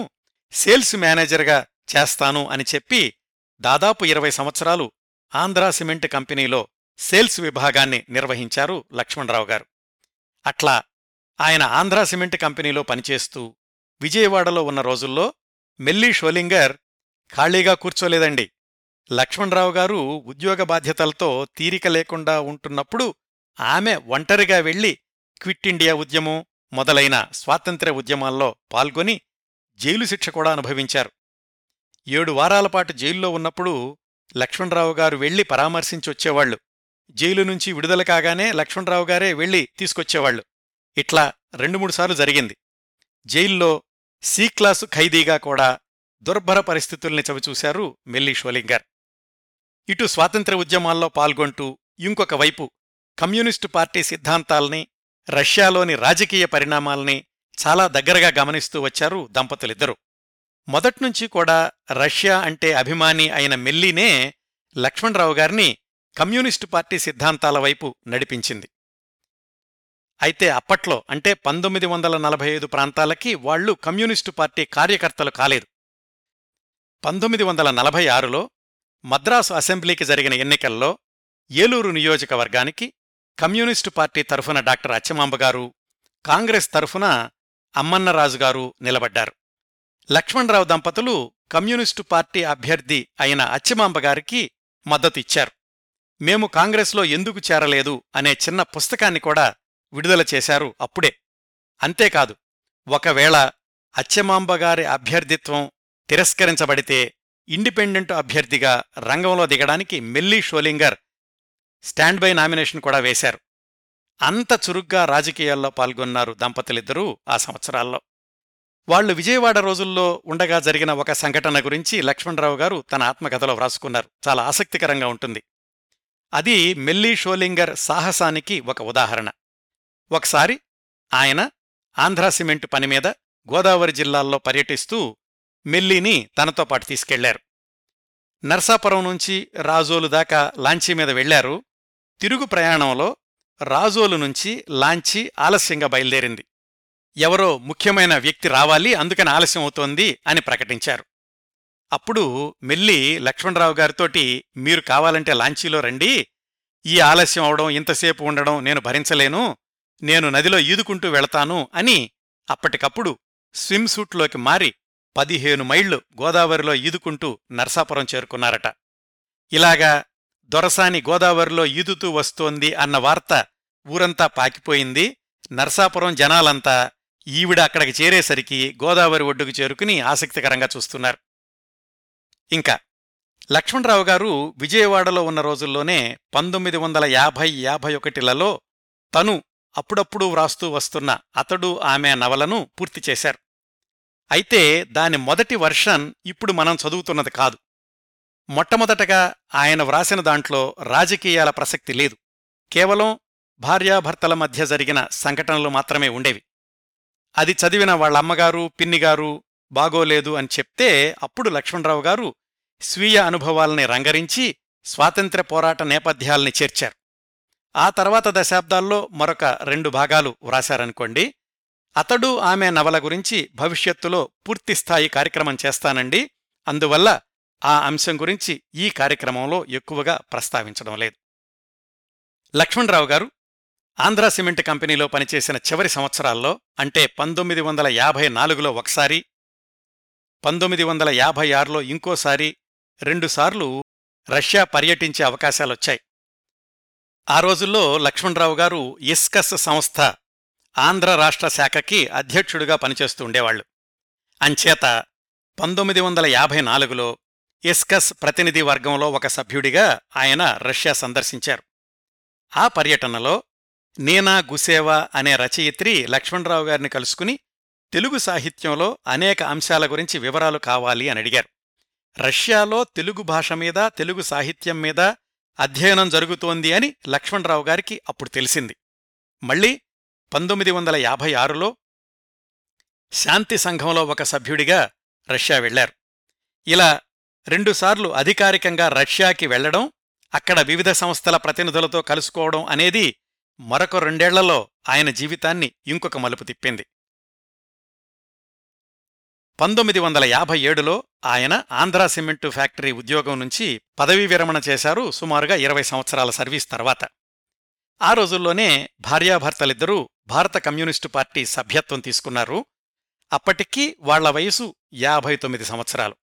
సేల్స్ మేనేజర్గా చేస్తాను అని చెప్పి దాదాపు ఇరవై సంవత్సరాలు ఆంధ్రా సిమెంట్ కంపెనీలో సేల్స్ విభాగాన్ని నిర్వహించారు లక్ష్మణరావు గారు. అట్లా ఆయన ఆంధ్రా సిమెంట్ కంపెనీలో పనిచేస్తూ విజయవాడలో ఉన్న రోజుల్లో మెల్లీ షోలింగర్ ఖాళీగా కూర్చోలేదండి. లక్ష్మణరావు గారు ఉద్యోగ బాధ్యతలతో తీరిక లేకుండా ఉంటున్నప్పుడు ఆమె ఒంటరిగా వెళ్లి క్విట్ ఇండియా ఉద్యమం మొదలైన స్వాతంత్ర్య ఉద్యమాల్లో పాల్గొని జైలు శిక్ష కూడా అనుభవించారు. ఏడు వారాల పాటు జైల్లో ఉన్నప్పుడు లక్ష్మణరావు గారు వెళ్లి పరామర్శించొచ్చేవాళ్లు. జైలు నుంచి విడుదల కాగానే లక్ష్మణరావు గారే వెళ్లి తీసుకొచ్చేవాళ్లు. ఇట్లా రెండు మూడు సార్లు జరిగింది. జైల్లో సి క్లాసు ఖైదీగా కూడా దుర్భర పరిస్థితుల్ని చవిచూశారు మెల్లీ షోలింగర్. ఇటు స్వాతంత్ర్య ఉద్యమాల్లో పాల్గొంటూ ఇంకొక వైపు కమ్యూనిస్టు పార్టీ సిద్ధాంతాల్ని, రష్యాలోని రాజకీయ పరిణామాల్ని చాలా దగ్గరగా గమనిస్తూ వచ్చారు దంపతులిద్దరూ. మొదట్నుంచి కూడా రష్యా అంటే అభిమాని అయిన మెల్లీనే లక్ష్మణరావు గారిని కమ్యూనిస్టు పార్టీ సిద్ధాంతాల వైపు నడిపించింది. అయితే అప్పట్లో అంటే పంతొమ్మిది వందల నలభై ఐదు ప్రాంతాలకి వాళ్లు కమ్యూనిస్టు పార్టీ కార్యకర్తలు కాలేదు. పంతొమ్మిది వందల నలభై ఆరులో మద్రాసు అసెంబ్లీకి జరిగిన ఎన్నికల్లో ఏలూరు నియోజకవర్గానికి కమ్యూనిస్టు పార్టీ తరఫున డాక్టర్ అచ్చమాంబ గారు, కాంగ్రెస్ తరఫున అమ్మన్నరాజు గారు నిలబడ్డారు. లక్ష్మణరావు దంపతులు కమ్యూనిస్టు పార్టీ అభ్యర్థి అయిన అచ్చమాంబ గారికి మద్దతిచ్చారు. మేము కాంగ్రెస్లో ఎందుకు చేరలేదు అనే చిన్న పుస్తకాన్ని కూడా విడుదల చేశారు అప్పుడే. అంతేకాదు, ఒకవేళ అచ్చమాంబ గారి అభ్యర్థిత్వం తిరస్కరించబడితే ఇండిపెండెంట్ అభ్యర్థిగా రంగంలో దిగడానికి Melly Schollinger stand by nomination కూడా వేశారు. అంత చురుగ్గా రాజకీయాల్లో పాల్గొన్నారు దంపతులిద్దరూ ఆ సంవత్సరాల్లో. వాళ్లు విజయవాడ రోజుల్లో ఉండగా జరిగిన ఒక సంఘటన గురించి లక్ష్మణరావు గారు తన ఆత్మకథలో వ్రాసుకున్నారు. చాలా ఆసక్తికరంగా ఉంటుంది. అది మెల్లీ షోలింగర్ సాహసానికి ఒక ఉదాహరణ. ఒకసారి ఆయన ఆంధ్రా సిమెంటు పనిమీద గోదావరి జిల్లాల్లో పర్యటిస్తూ మెల్లీని తనతో పాటు తీసుకెళ్లారు. నర్సాపురం నుంచి రాజోలు దాకా లాంచీ మీద వెళ్లారు. తిరుగు ప్రయాణంలో రాజోలు నుంచి లాంచీ ఆలస్యంగా బయలుదేరింది. ఎవరో ముఖ్యమైన వ్యక్తి రావాలి, అందుకని ఆలస్యం అవుతోంది అని ప్రకటించారు. అప్పుడు మెల్లీ లక్ష్మణరావు గారితోటి, మీరు కావాలంటే లాంచీలో రండి, ఈ ఆలస్యం అవడం, ఇంతసేపు ఉండడం నేను భరించలేను, నేను నదిలో ఈదుకుంటూ వెళతాను అని అప్పటికప్పుడు స్విమ్ సూట్లోకి మారి పదిహేను మైళ్లు గోదావరిలో ఈదుకుంటూ నర్సాపురం చేరుకున్నారట. ఇలాగా దొరసాని గోదావరిలో ఈదుతూ వస్తోంది అన్న వార్త ఊరంతా పాకిపోయింది. నర్సాపురం జనాలంతా ఈవిడ అక్కడికి చేరేసరికి గోదావరి ఒడ్డుకు చేరుకుని ఆసక్తికరంగా చూస్తున్నారు. ఇంకా లక్ష్మణరావు గారు విజయవాడలో ఉన్న రోజుల్లోనే పంతొమ్మిది వందల యాభై యాభై ఒకటిలలో తను అప్పుడప్పుడు వ్రాస్తూ వస్తున్న అతడు ఆమె నవలను పూర్తి చేశారు. అయితే దాని మొదటి వర్షన్ ఇప్పుడు మనం చదువుతున్నది కాదు. మొట్టమొదటగా ఆయన వ్రాసిన దాంట్లో రాజకీయాల ప్రసక్తి లేదు. కేవలం భార్యాభర్తల మధ్య జరిగిన సంఘటనలు మాత్రమే ఉండేవి. అది చదివిన వాళ్లమ్మగారు పిన్నిగారు బాగోలేదు అని చెప్తే అప్పుడు లక్ష్మణరావు గారు స్వీయ అనుభవాల్ని రంగరించి స్వాతంత్ర్య పోరాట నేపథ్యాల్ని చేర్చారు. ఆ తర్వాత దశాబ్దాల్లో మరొక రెండు భాగాలు వ్రాశారనుకోండి. అతడు ఆమె నవల గురించి భవిష్యత్తులో పూర్తిస్థాయి కార్యక్రమం చేస్తానండి, అందువల్ల ఆ అంశం గురించి ఈ కార్యక్రమంలో ఎక్కువగా ప్రస్తావించడం లేదు. లక్ష్మణరావు గారు ఆంధ్ర సిమెంట్ కంపెనీలో పనిచేసిన చివరి సంవత్సరాల్లో అంటే పంతొమ్మిది వందల యాభై నాలుగులో ఒకసారి, పంతొమ్మిది వందల యాభై ఆరులో ఇంకోసారి, రెండుసార్లు రష్యా పర్యటించే అవకాశాలొచ్చాయి. ఆ రోజుల్లో లక్ష్మణరావు గారు ఇస్కస్ సంస్థ ఆంధ్ర రాష్ట్ర శాఖకి అధ్యక్షుడిగా పనిచేస్తూ ఉండేవాళ్లు. అంచేత పంతొమ్మిది వందల యాభై నాలుగులో ఇస్కస్ ప్రతినిధి వర్గంలో ఒక సభ్యుడిగా ఆయన రష్యా సందర్శించారు. ఆ పర్యటనలో నేనా గుసేవా అనే రచయిత్రి లక్ష్మణరావు గారిని కలుసుకుని తెలుగు సాహిత్యంలో అనేక అంశాల గురించి వివరాలు కావాలి అని అడిగారు. రష్యాలో తెలుగు భాష మీద తెలుగు సాహిత్యం మీద అధ్యయనం జరుగుతోంది అని లక్ష్మణరావు గారికి అప్పుడు తెలిసింది. మళ్లీ పంతొమ్మిది వందల యాభై ఆరులో శాంతి సంఘంలో ఒక సభ్యుడిగా రష్యా వెళ్లారు. ఇలా రెండుసార్లు అధికారికంగా రష్యాకి వెళ్లడం, అక్కడ వివిధ సంస్థల ప్రతినిధులతో కలుసుకోవడం అనేది మరొక రెండేళ్లలో ఆయన జీవితాన్ని ఇంకొక మలుపు తిప్పింది. పంతొమ్మిది వందల యాభై ఏడులో ఆయన ఆంధ్రా సిమెంటు ఫ్యాక్టరీ ఉద్యోగం నుంచి పదవీ విరమణ చేశారు, సుమారుగా ఇరవై సంవత్సరాల సర్వీస్ తర్వాత. ఆ రోజుల్లోనే భార్యాభర్తలిద్దరూ భారత కమ్యూనిస్టు పార్టీ సభ్యత్వం తీసుకున్నారు. అప్పటికీ వాళ్ల వయసు యాభై తొమ్మిది సంవత్సరాలు.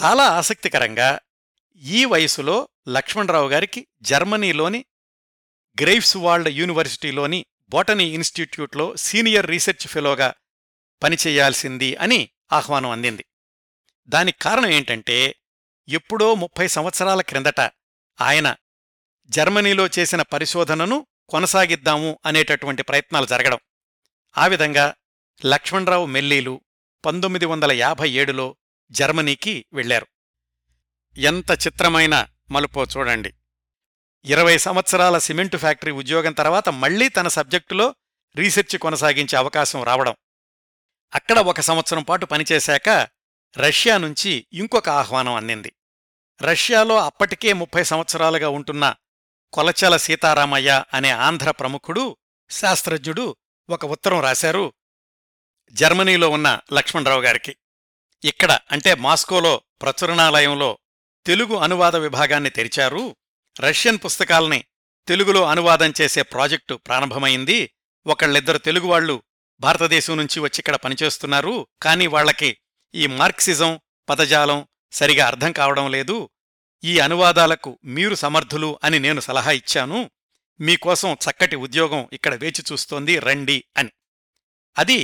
చాలా ఆసక్తికరంగా ఈ వయసులో లక్ష్మణరావు గారికి జర్మనీలోని గ్రెయిఫ్స్వాల్డ్ యూనివర్సిటీలోని బొటనీ ఇన్స్టిట్యూట్లో సీనియర్ రీసెర్చ్ ఫెలోగా పనిచేయాల్సింది అని ఆహ్వానం అందింది. దానికి కారణం ఏంటంటే ఎప్పుడో ముప్పై సంవత్సరాల క్రిందట ఆయన జర్మనీలో చేసిన పరిశోధనను కొనసాగిద్దాము అనేటటువంటి ప్రయత్నాలు జరగడం. ఆ విధంగా లక్ష్మణరావు మెల్లీలు పంతొమ్మిది వందల యాభై ఏడులో జర్మనీకి వెళ్లారు. ఎంత చిత్రమైన మలుపో చూడండి. ఇరవై సంవత్సరాల సిమెంటు ఫ్యాక్టరీ ఉద్యోగం తర్వాత మళ్లీ తన సబ్జెక్టులో రీసెర్చ్ కొనసాగించే అవకాశం రావడం, అక్కడ ఒక సంవత్సరం పాటు పనిచేశాక రష్యా నుంచి ఇంకొక ఆహ్వానం అందింది. రష్యాలో అప్పటికే ముప్పై సంవత్సరాలుగా ఉంటున్న కొలచల సీతారామయ్య అనే ఆంధ్ర ప్రముఖుడు శాస్త్రజ్ఞుడు ఒక ఉత్తరం రాశారు జర్మనీలో ఉన్న లక్ష్మణరావు గారికి. ఇక్కడ అంటే మాస్కోలో ప్రచురణాలయంలో తెలుగు అనువాద విభాగాన్ని తెరిచారు. రష్యన్ పుస్తకాల్ని తెలుగులో అనువాదం చేసే ప్రాజెక్టు ప్రారంభమైంది. ఒకళ్ళిద్దరు తెలుగువాళ్లు భారతదేశం నుంచి వచ్చి ఇక్కడ పనిచేస్తున్నారు, కానీ వాళ్లకి ఈ మార్క్సిజం పదజాలం సరిగా అర్థం కావడం లేదు. ఈ అనువాదాలకు మీరు సమర్థులు అని నేను సలహా ఇచ్చాను. మీకోసం చక్కటి ఉద్యోగం ఇక్కడ వేచి చూస్తోంది, రండి అని. అది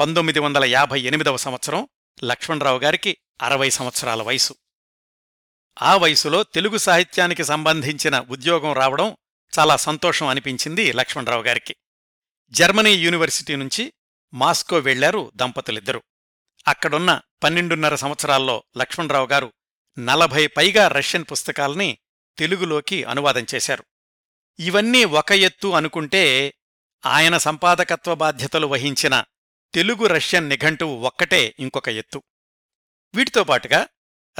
పంతొమ్మిది వందల యాభై ఎనిమిదవ సంవత్సరం. లక్ష్మణరావు గారికి అరవై సంవత్సరాల వయసు. ఆ వయసులో తెలుగు సాహిత్యానికి సంబంధించిన ఉద్యోగం రావడం చాలా సంతోషం అనిపించింది లక్ష్మణరావు గారికి. జర్మనీ యూనివర్సిటీ నుంచి మాస్కో వెళ్లారు దంపతులిద్దరూ. అక్కడున్న పన్నెండున్నర సంవత్సరాల్లో లక్ష్మణరావు గారు నలభై పైగా రష్యన్ పుస్తకాల్ని తెలుగులోకి అనువాదం చేశారు. ఇవన్నీ ఒక ఎత్తు అనుకుంటే ఆయన సంపాదకత్వ బాధ్యతలు వహించిన తెలుగు రష్యన్ నిఘంటువు ఒక్కటే ఇంకొక ఎత్తు. వీటితో పాటుగా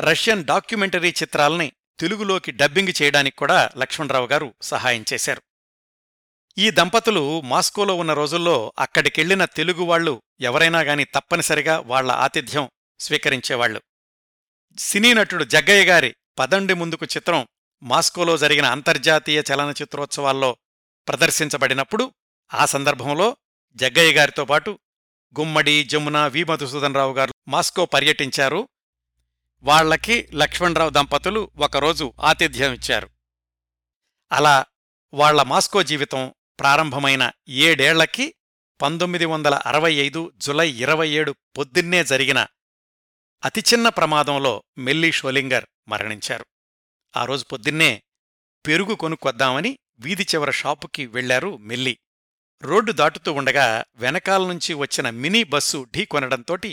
రష్యన్ డాక్యుమెంటరీ చిత్రాల్ని తెలుగులోకి డబ్బింగ్ చేయడానికి కూడా లక్ష్మణరావు గారు సహాయం చేశారు. ఈ దంపతులు మాస్కోలో ఉన్న రోజుల్లో అక్కడికెళ్లిన తెలుగువాళ్లు ఎవరైనా గాని తప్పనిసరిగా వాళ్ల ఆతిథ్యం స్వీకరించేవాళ్లు. సినీ నటుడు జగ్గయ్య గారి పదండి ముందుకు చిత్రం మాస్కోలో జరిగిన అంతర్జాతీయ చలనచిత్రోత్సవాల్లో ప్రదర్శించబడినప్పుడు ఆ సందర్భంలో జగ్గయ్య గారితో పాటు గుమ్మడి జమున వీ మధుసూదన్ రావు గారు మాస్కో పర్యటించారు. వాళ్లకి లక్ష్మణరావు దంపతులు ఒకరోజు ఆతిథ్యం ఇచ్చారు. అలా వాళ్ల మాస్కో జీవితం ప్రారంభమైన ఏడేళ్లకి పంతొమ్మిది వందల అరవై ఐదు జులై ఇరవై ఏడు పొద్దున్నే జరిగిన అతిచిన్న ప్రమాదంలో మెల్లీ షోలింగర్ మరణించారు. ఆ రోజు పొద్దున్నే పెరుగు కొనుక్కొద్దామని వీధి చివర షాపుకి వెళ్లారు మెల్లీ. రోడ్డు దాటుతూ ఉండగా వెనకాలనుంచి వచ్చిన మినీ బస్సు ఢీకొనడంతోటి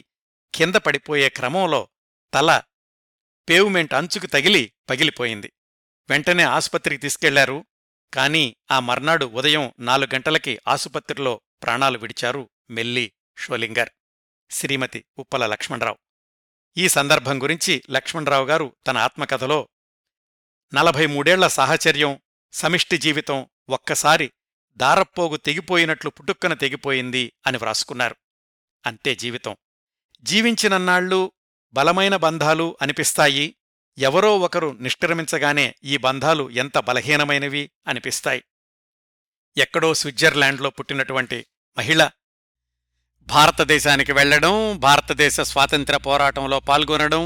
కింద పడిపోయే క్రమంలో తల పేవ్మెంట్ అంచుకు తగిలి పగిలిపోయింది. వెంటనే ఆసుపత్రికి తీసుకెళ్లారు. కాని ఆ మర్నాడు ఉదయం నాలుగు గంటలకి ఆసుపత్రిలో ప్రాణాలు విడిచారు మెల్లీ షోలింగర్, శ్రీమతి ఉప్పల లక్ష్మణరావు. ఈ సందర్భం గురించి లక్ష్మణరావు గారు తన ఆత్మకథలో నలభై మూడేళ్ల సాహచర్యం, సమిష్టి జీవితం ఒక్కసారి దారప్పోగు తెగిపోయినట్లు పుట్టుక్కన తెగిపోయింది అని వ్రాసుకున్నారు. అంతే జీవితం. జీవించినన్నాళ్ళు బలమైన బంధాలు అనిపిస్తాయి, ఎవరో ఒకరు నిష్క్రమించగానే ఈ బంధాలు ఎంత బలహీనమైనవి అనిపిస్తాయి. ఎక్కడో స్విట్జర్లాండ్లో పుట్టినటువంటి మహిళ భారతదేశానికి వెళ్లడం, భారతదేశ స్వాతంత్ర్య పోరాటంలో పాల్గొనడం,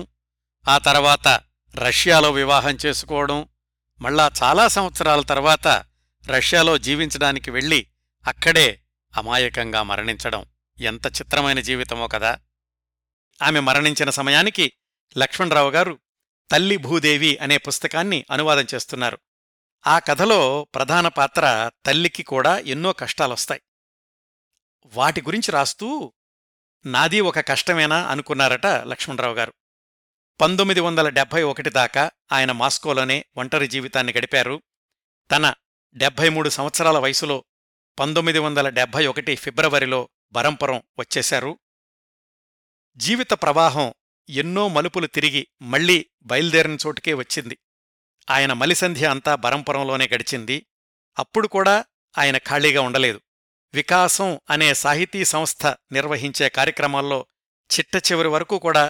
ఆ తర్వాత రష్యాలో వివాహం చేసుకోవడం, మళ్ళా చాలా సంవత్సరాల తర్వాత రష్యాలో జీవించడానికి వెళ్ళి అక్కడే అమాయకంగా మరణించడం ఎంత చిత్రమైన జీవితమో కదా. ఆమె మరణించిన సమయానికి లక్ష్మణరావు గారు తల్లి భూదేవి అనే పుస్తకాన్ని అనువాదం చేస్తున్నారు. ఆ కథలో ప్రధాన పాత్ర తల్లికి కూడా ఎన్నో కష్టాలొస్తాయి. వాటి గురించి రాస్తూ నాది ఒక కష్టమేనా అనుకున్నారట లక్ష్మణరావు గారు. పంతొమ్మిది వందల డెబ్భై ఒకటి దాకా ఆయన మాస్కోలోనే ఒంటరి జీవితాన్ని గడిపారు. తన డెబ్భై మూడు సంవత్సరాల వయసులో పంతొమ్మిది వందల డెబ్భై ఒకటి ఫిబ్రవరిలో బరంపురం వచ్చేశారు. జీవిత ప్రవాహం ఎన్నో మలుపులు తిరిగి మళ్లీ బయలుదేరిన చోటుకే వచ్చింది. ఆయన మలిసంధ్య అంతా బరంపురంలోనే గడిచింది. అప్పుడు కూడా ఆయన ఖాళీగా ఉండలేదు. వికాసం అనే సాహితీ సంస్థ నిర్వహించే కార్యక్రమాల్లో చిట్ట చివరి వరకు కూడా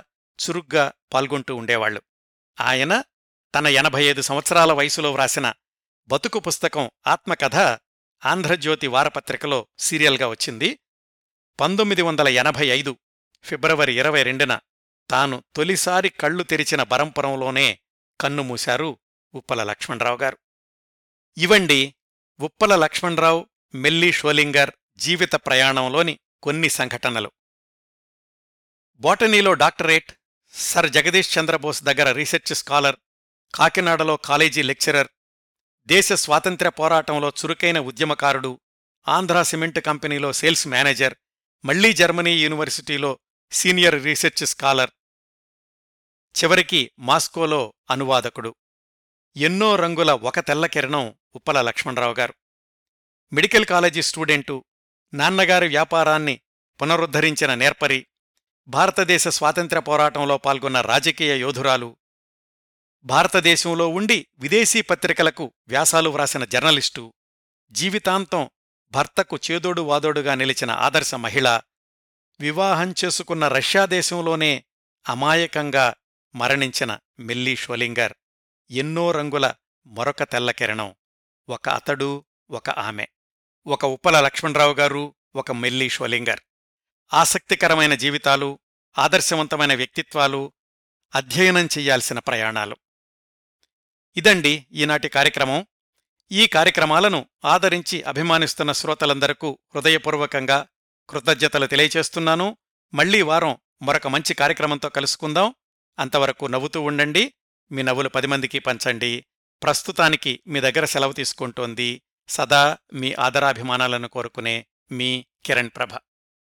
చురుగ్గా పాల్గొంటూ ఉండేవాళ్లు. ఆయన తన ఎనభై ఐదు సంవత్సరాల వయసులో వ్రాసిన బతుకు పుస్తకం ఆత్మకథ ఆంధ్రజ్యోతి వారపత్రికలో సీరియల్గా వచ్చింది. పంతొమ్మిది వందల ఎనభై ఐదు ఫిబ్రవరి ఇరవై రెండున తాను తొలిసారి కళ్ళు తెరిచిన బరంపురంలోనే కన్నుమూశారు ఉప్పల లక్ష్మణరావు గారు. ఇవండి ఉప్పల లక్ష్మణరావు మెల్లీ షోలింగర్ జీవిత ప్రయాణంలోని కొన్ని సంఘటనలు. బోటనీలో డాక్టరేట్, సర్ జగదీశ్ చంద్రబోస్ దగ్గర రీసెర్చ్ స్కాలర్, కాకినాడలో కాలేజీ లెక్చరర్, దేశ స్వాతంత్ర్య పోరాటంలో చురుకైన ఉద్యమకారుడు, ఆంధ్ర సిమెంట్ కంపెనీలో సేల్స్ మేనేజర్, మళ్లీ జర్మనీ యూనివర్సిటీలో సీనియర్ రీసెర్చ్ స్కాలర్, చివరికి మాస్కోలో అనువాదకుడు. ఎన్నో రంగుల ఒక తెల్ల కిరణం ఉప్పల లక్ష్మణరావు గారు. మెడికల్ కాలేజీ స్టూడెంటు, నాన్నగారి వ్యాపారాన్ని పునరుద్ధరించిన నేర్పరి, భారతదేశ స్వాతంత్ర్య పోరాటంలో పాల్గొన్న రాజకీయ యోధురాలు, భారతదేశంలో ఉండి విదేశీ పత్రికలకు వ్యాసాలు వ్రాసిన జర్నలిస్టు, జీవితాంతం భర్తకు చేదోడు వాదోడుగా నిలిచిన ఆదర్శ మహిళ, వివాహం చేసుకున్న రష్యా దేశంలోనే అమాయకంగా మరణించిన మెల్లీ షోలింగర్. ఎన్నో రంగుల మరొక తెల్ల కిరణం. ఒక అతడు, ఒక ఆమె. ఒక ఉప్పల లక్ష్మణరావు గారు, ఒక మెల్లీ షోలింగర్. ఆసక్తికరమైన జీవితాలు, ఆదర్శవంతమైన వ్యక్తిత్వాలు, అధ్యయనం చెయ్యాల్సిన ప్రయాణాలు. ఇదండి ఈనాటి కార్యక్రమం. ఈ కార్యక్రమాలను ఆదరించి అభిమానిస్తున్న శ్రోతలందరకు హృదయపూర్వకంగా కృతజ్ఞతలు తెలియచేస్తున్నాను. మళ్లీ వారం మరొక మంచి కార్యక్రమంతో కలుసుకుందాం. అంతవరకు నవ్వుతూ ఉండండి, మీ నవ్వులు పది మందికి పంచండి. ప్రస్తుతానికి మీ దగ్గర సెలవు తీసుకుంటోంది సదా మీ ఆదరాభిమానాలను కోరుకునే మీ కిరణ్ ప్రభ.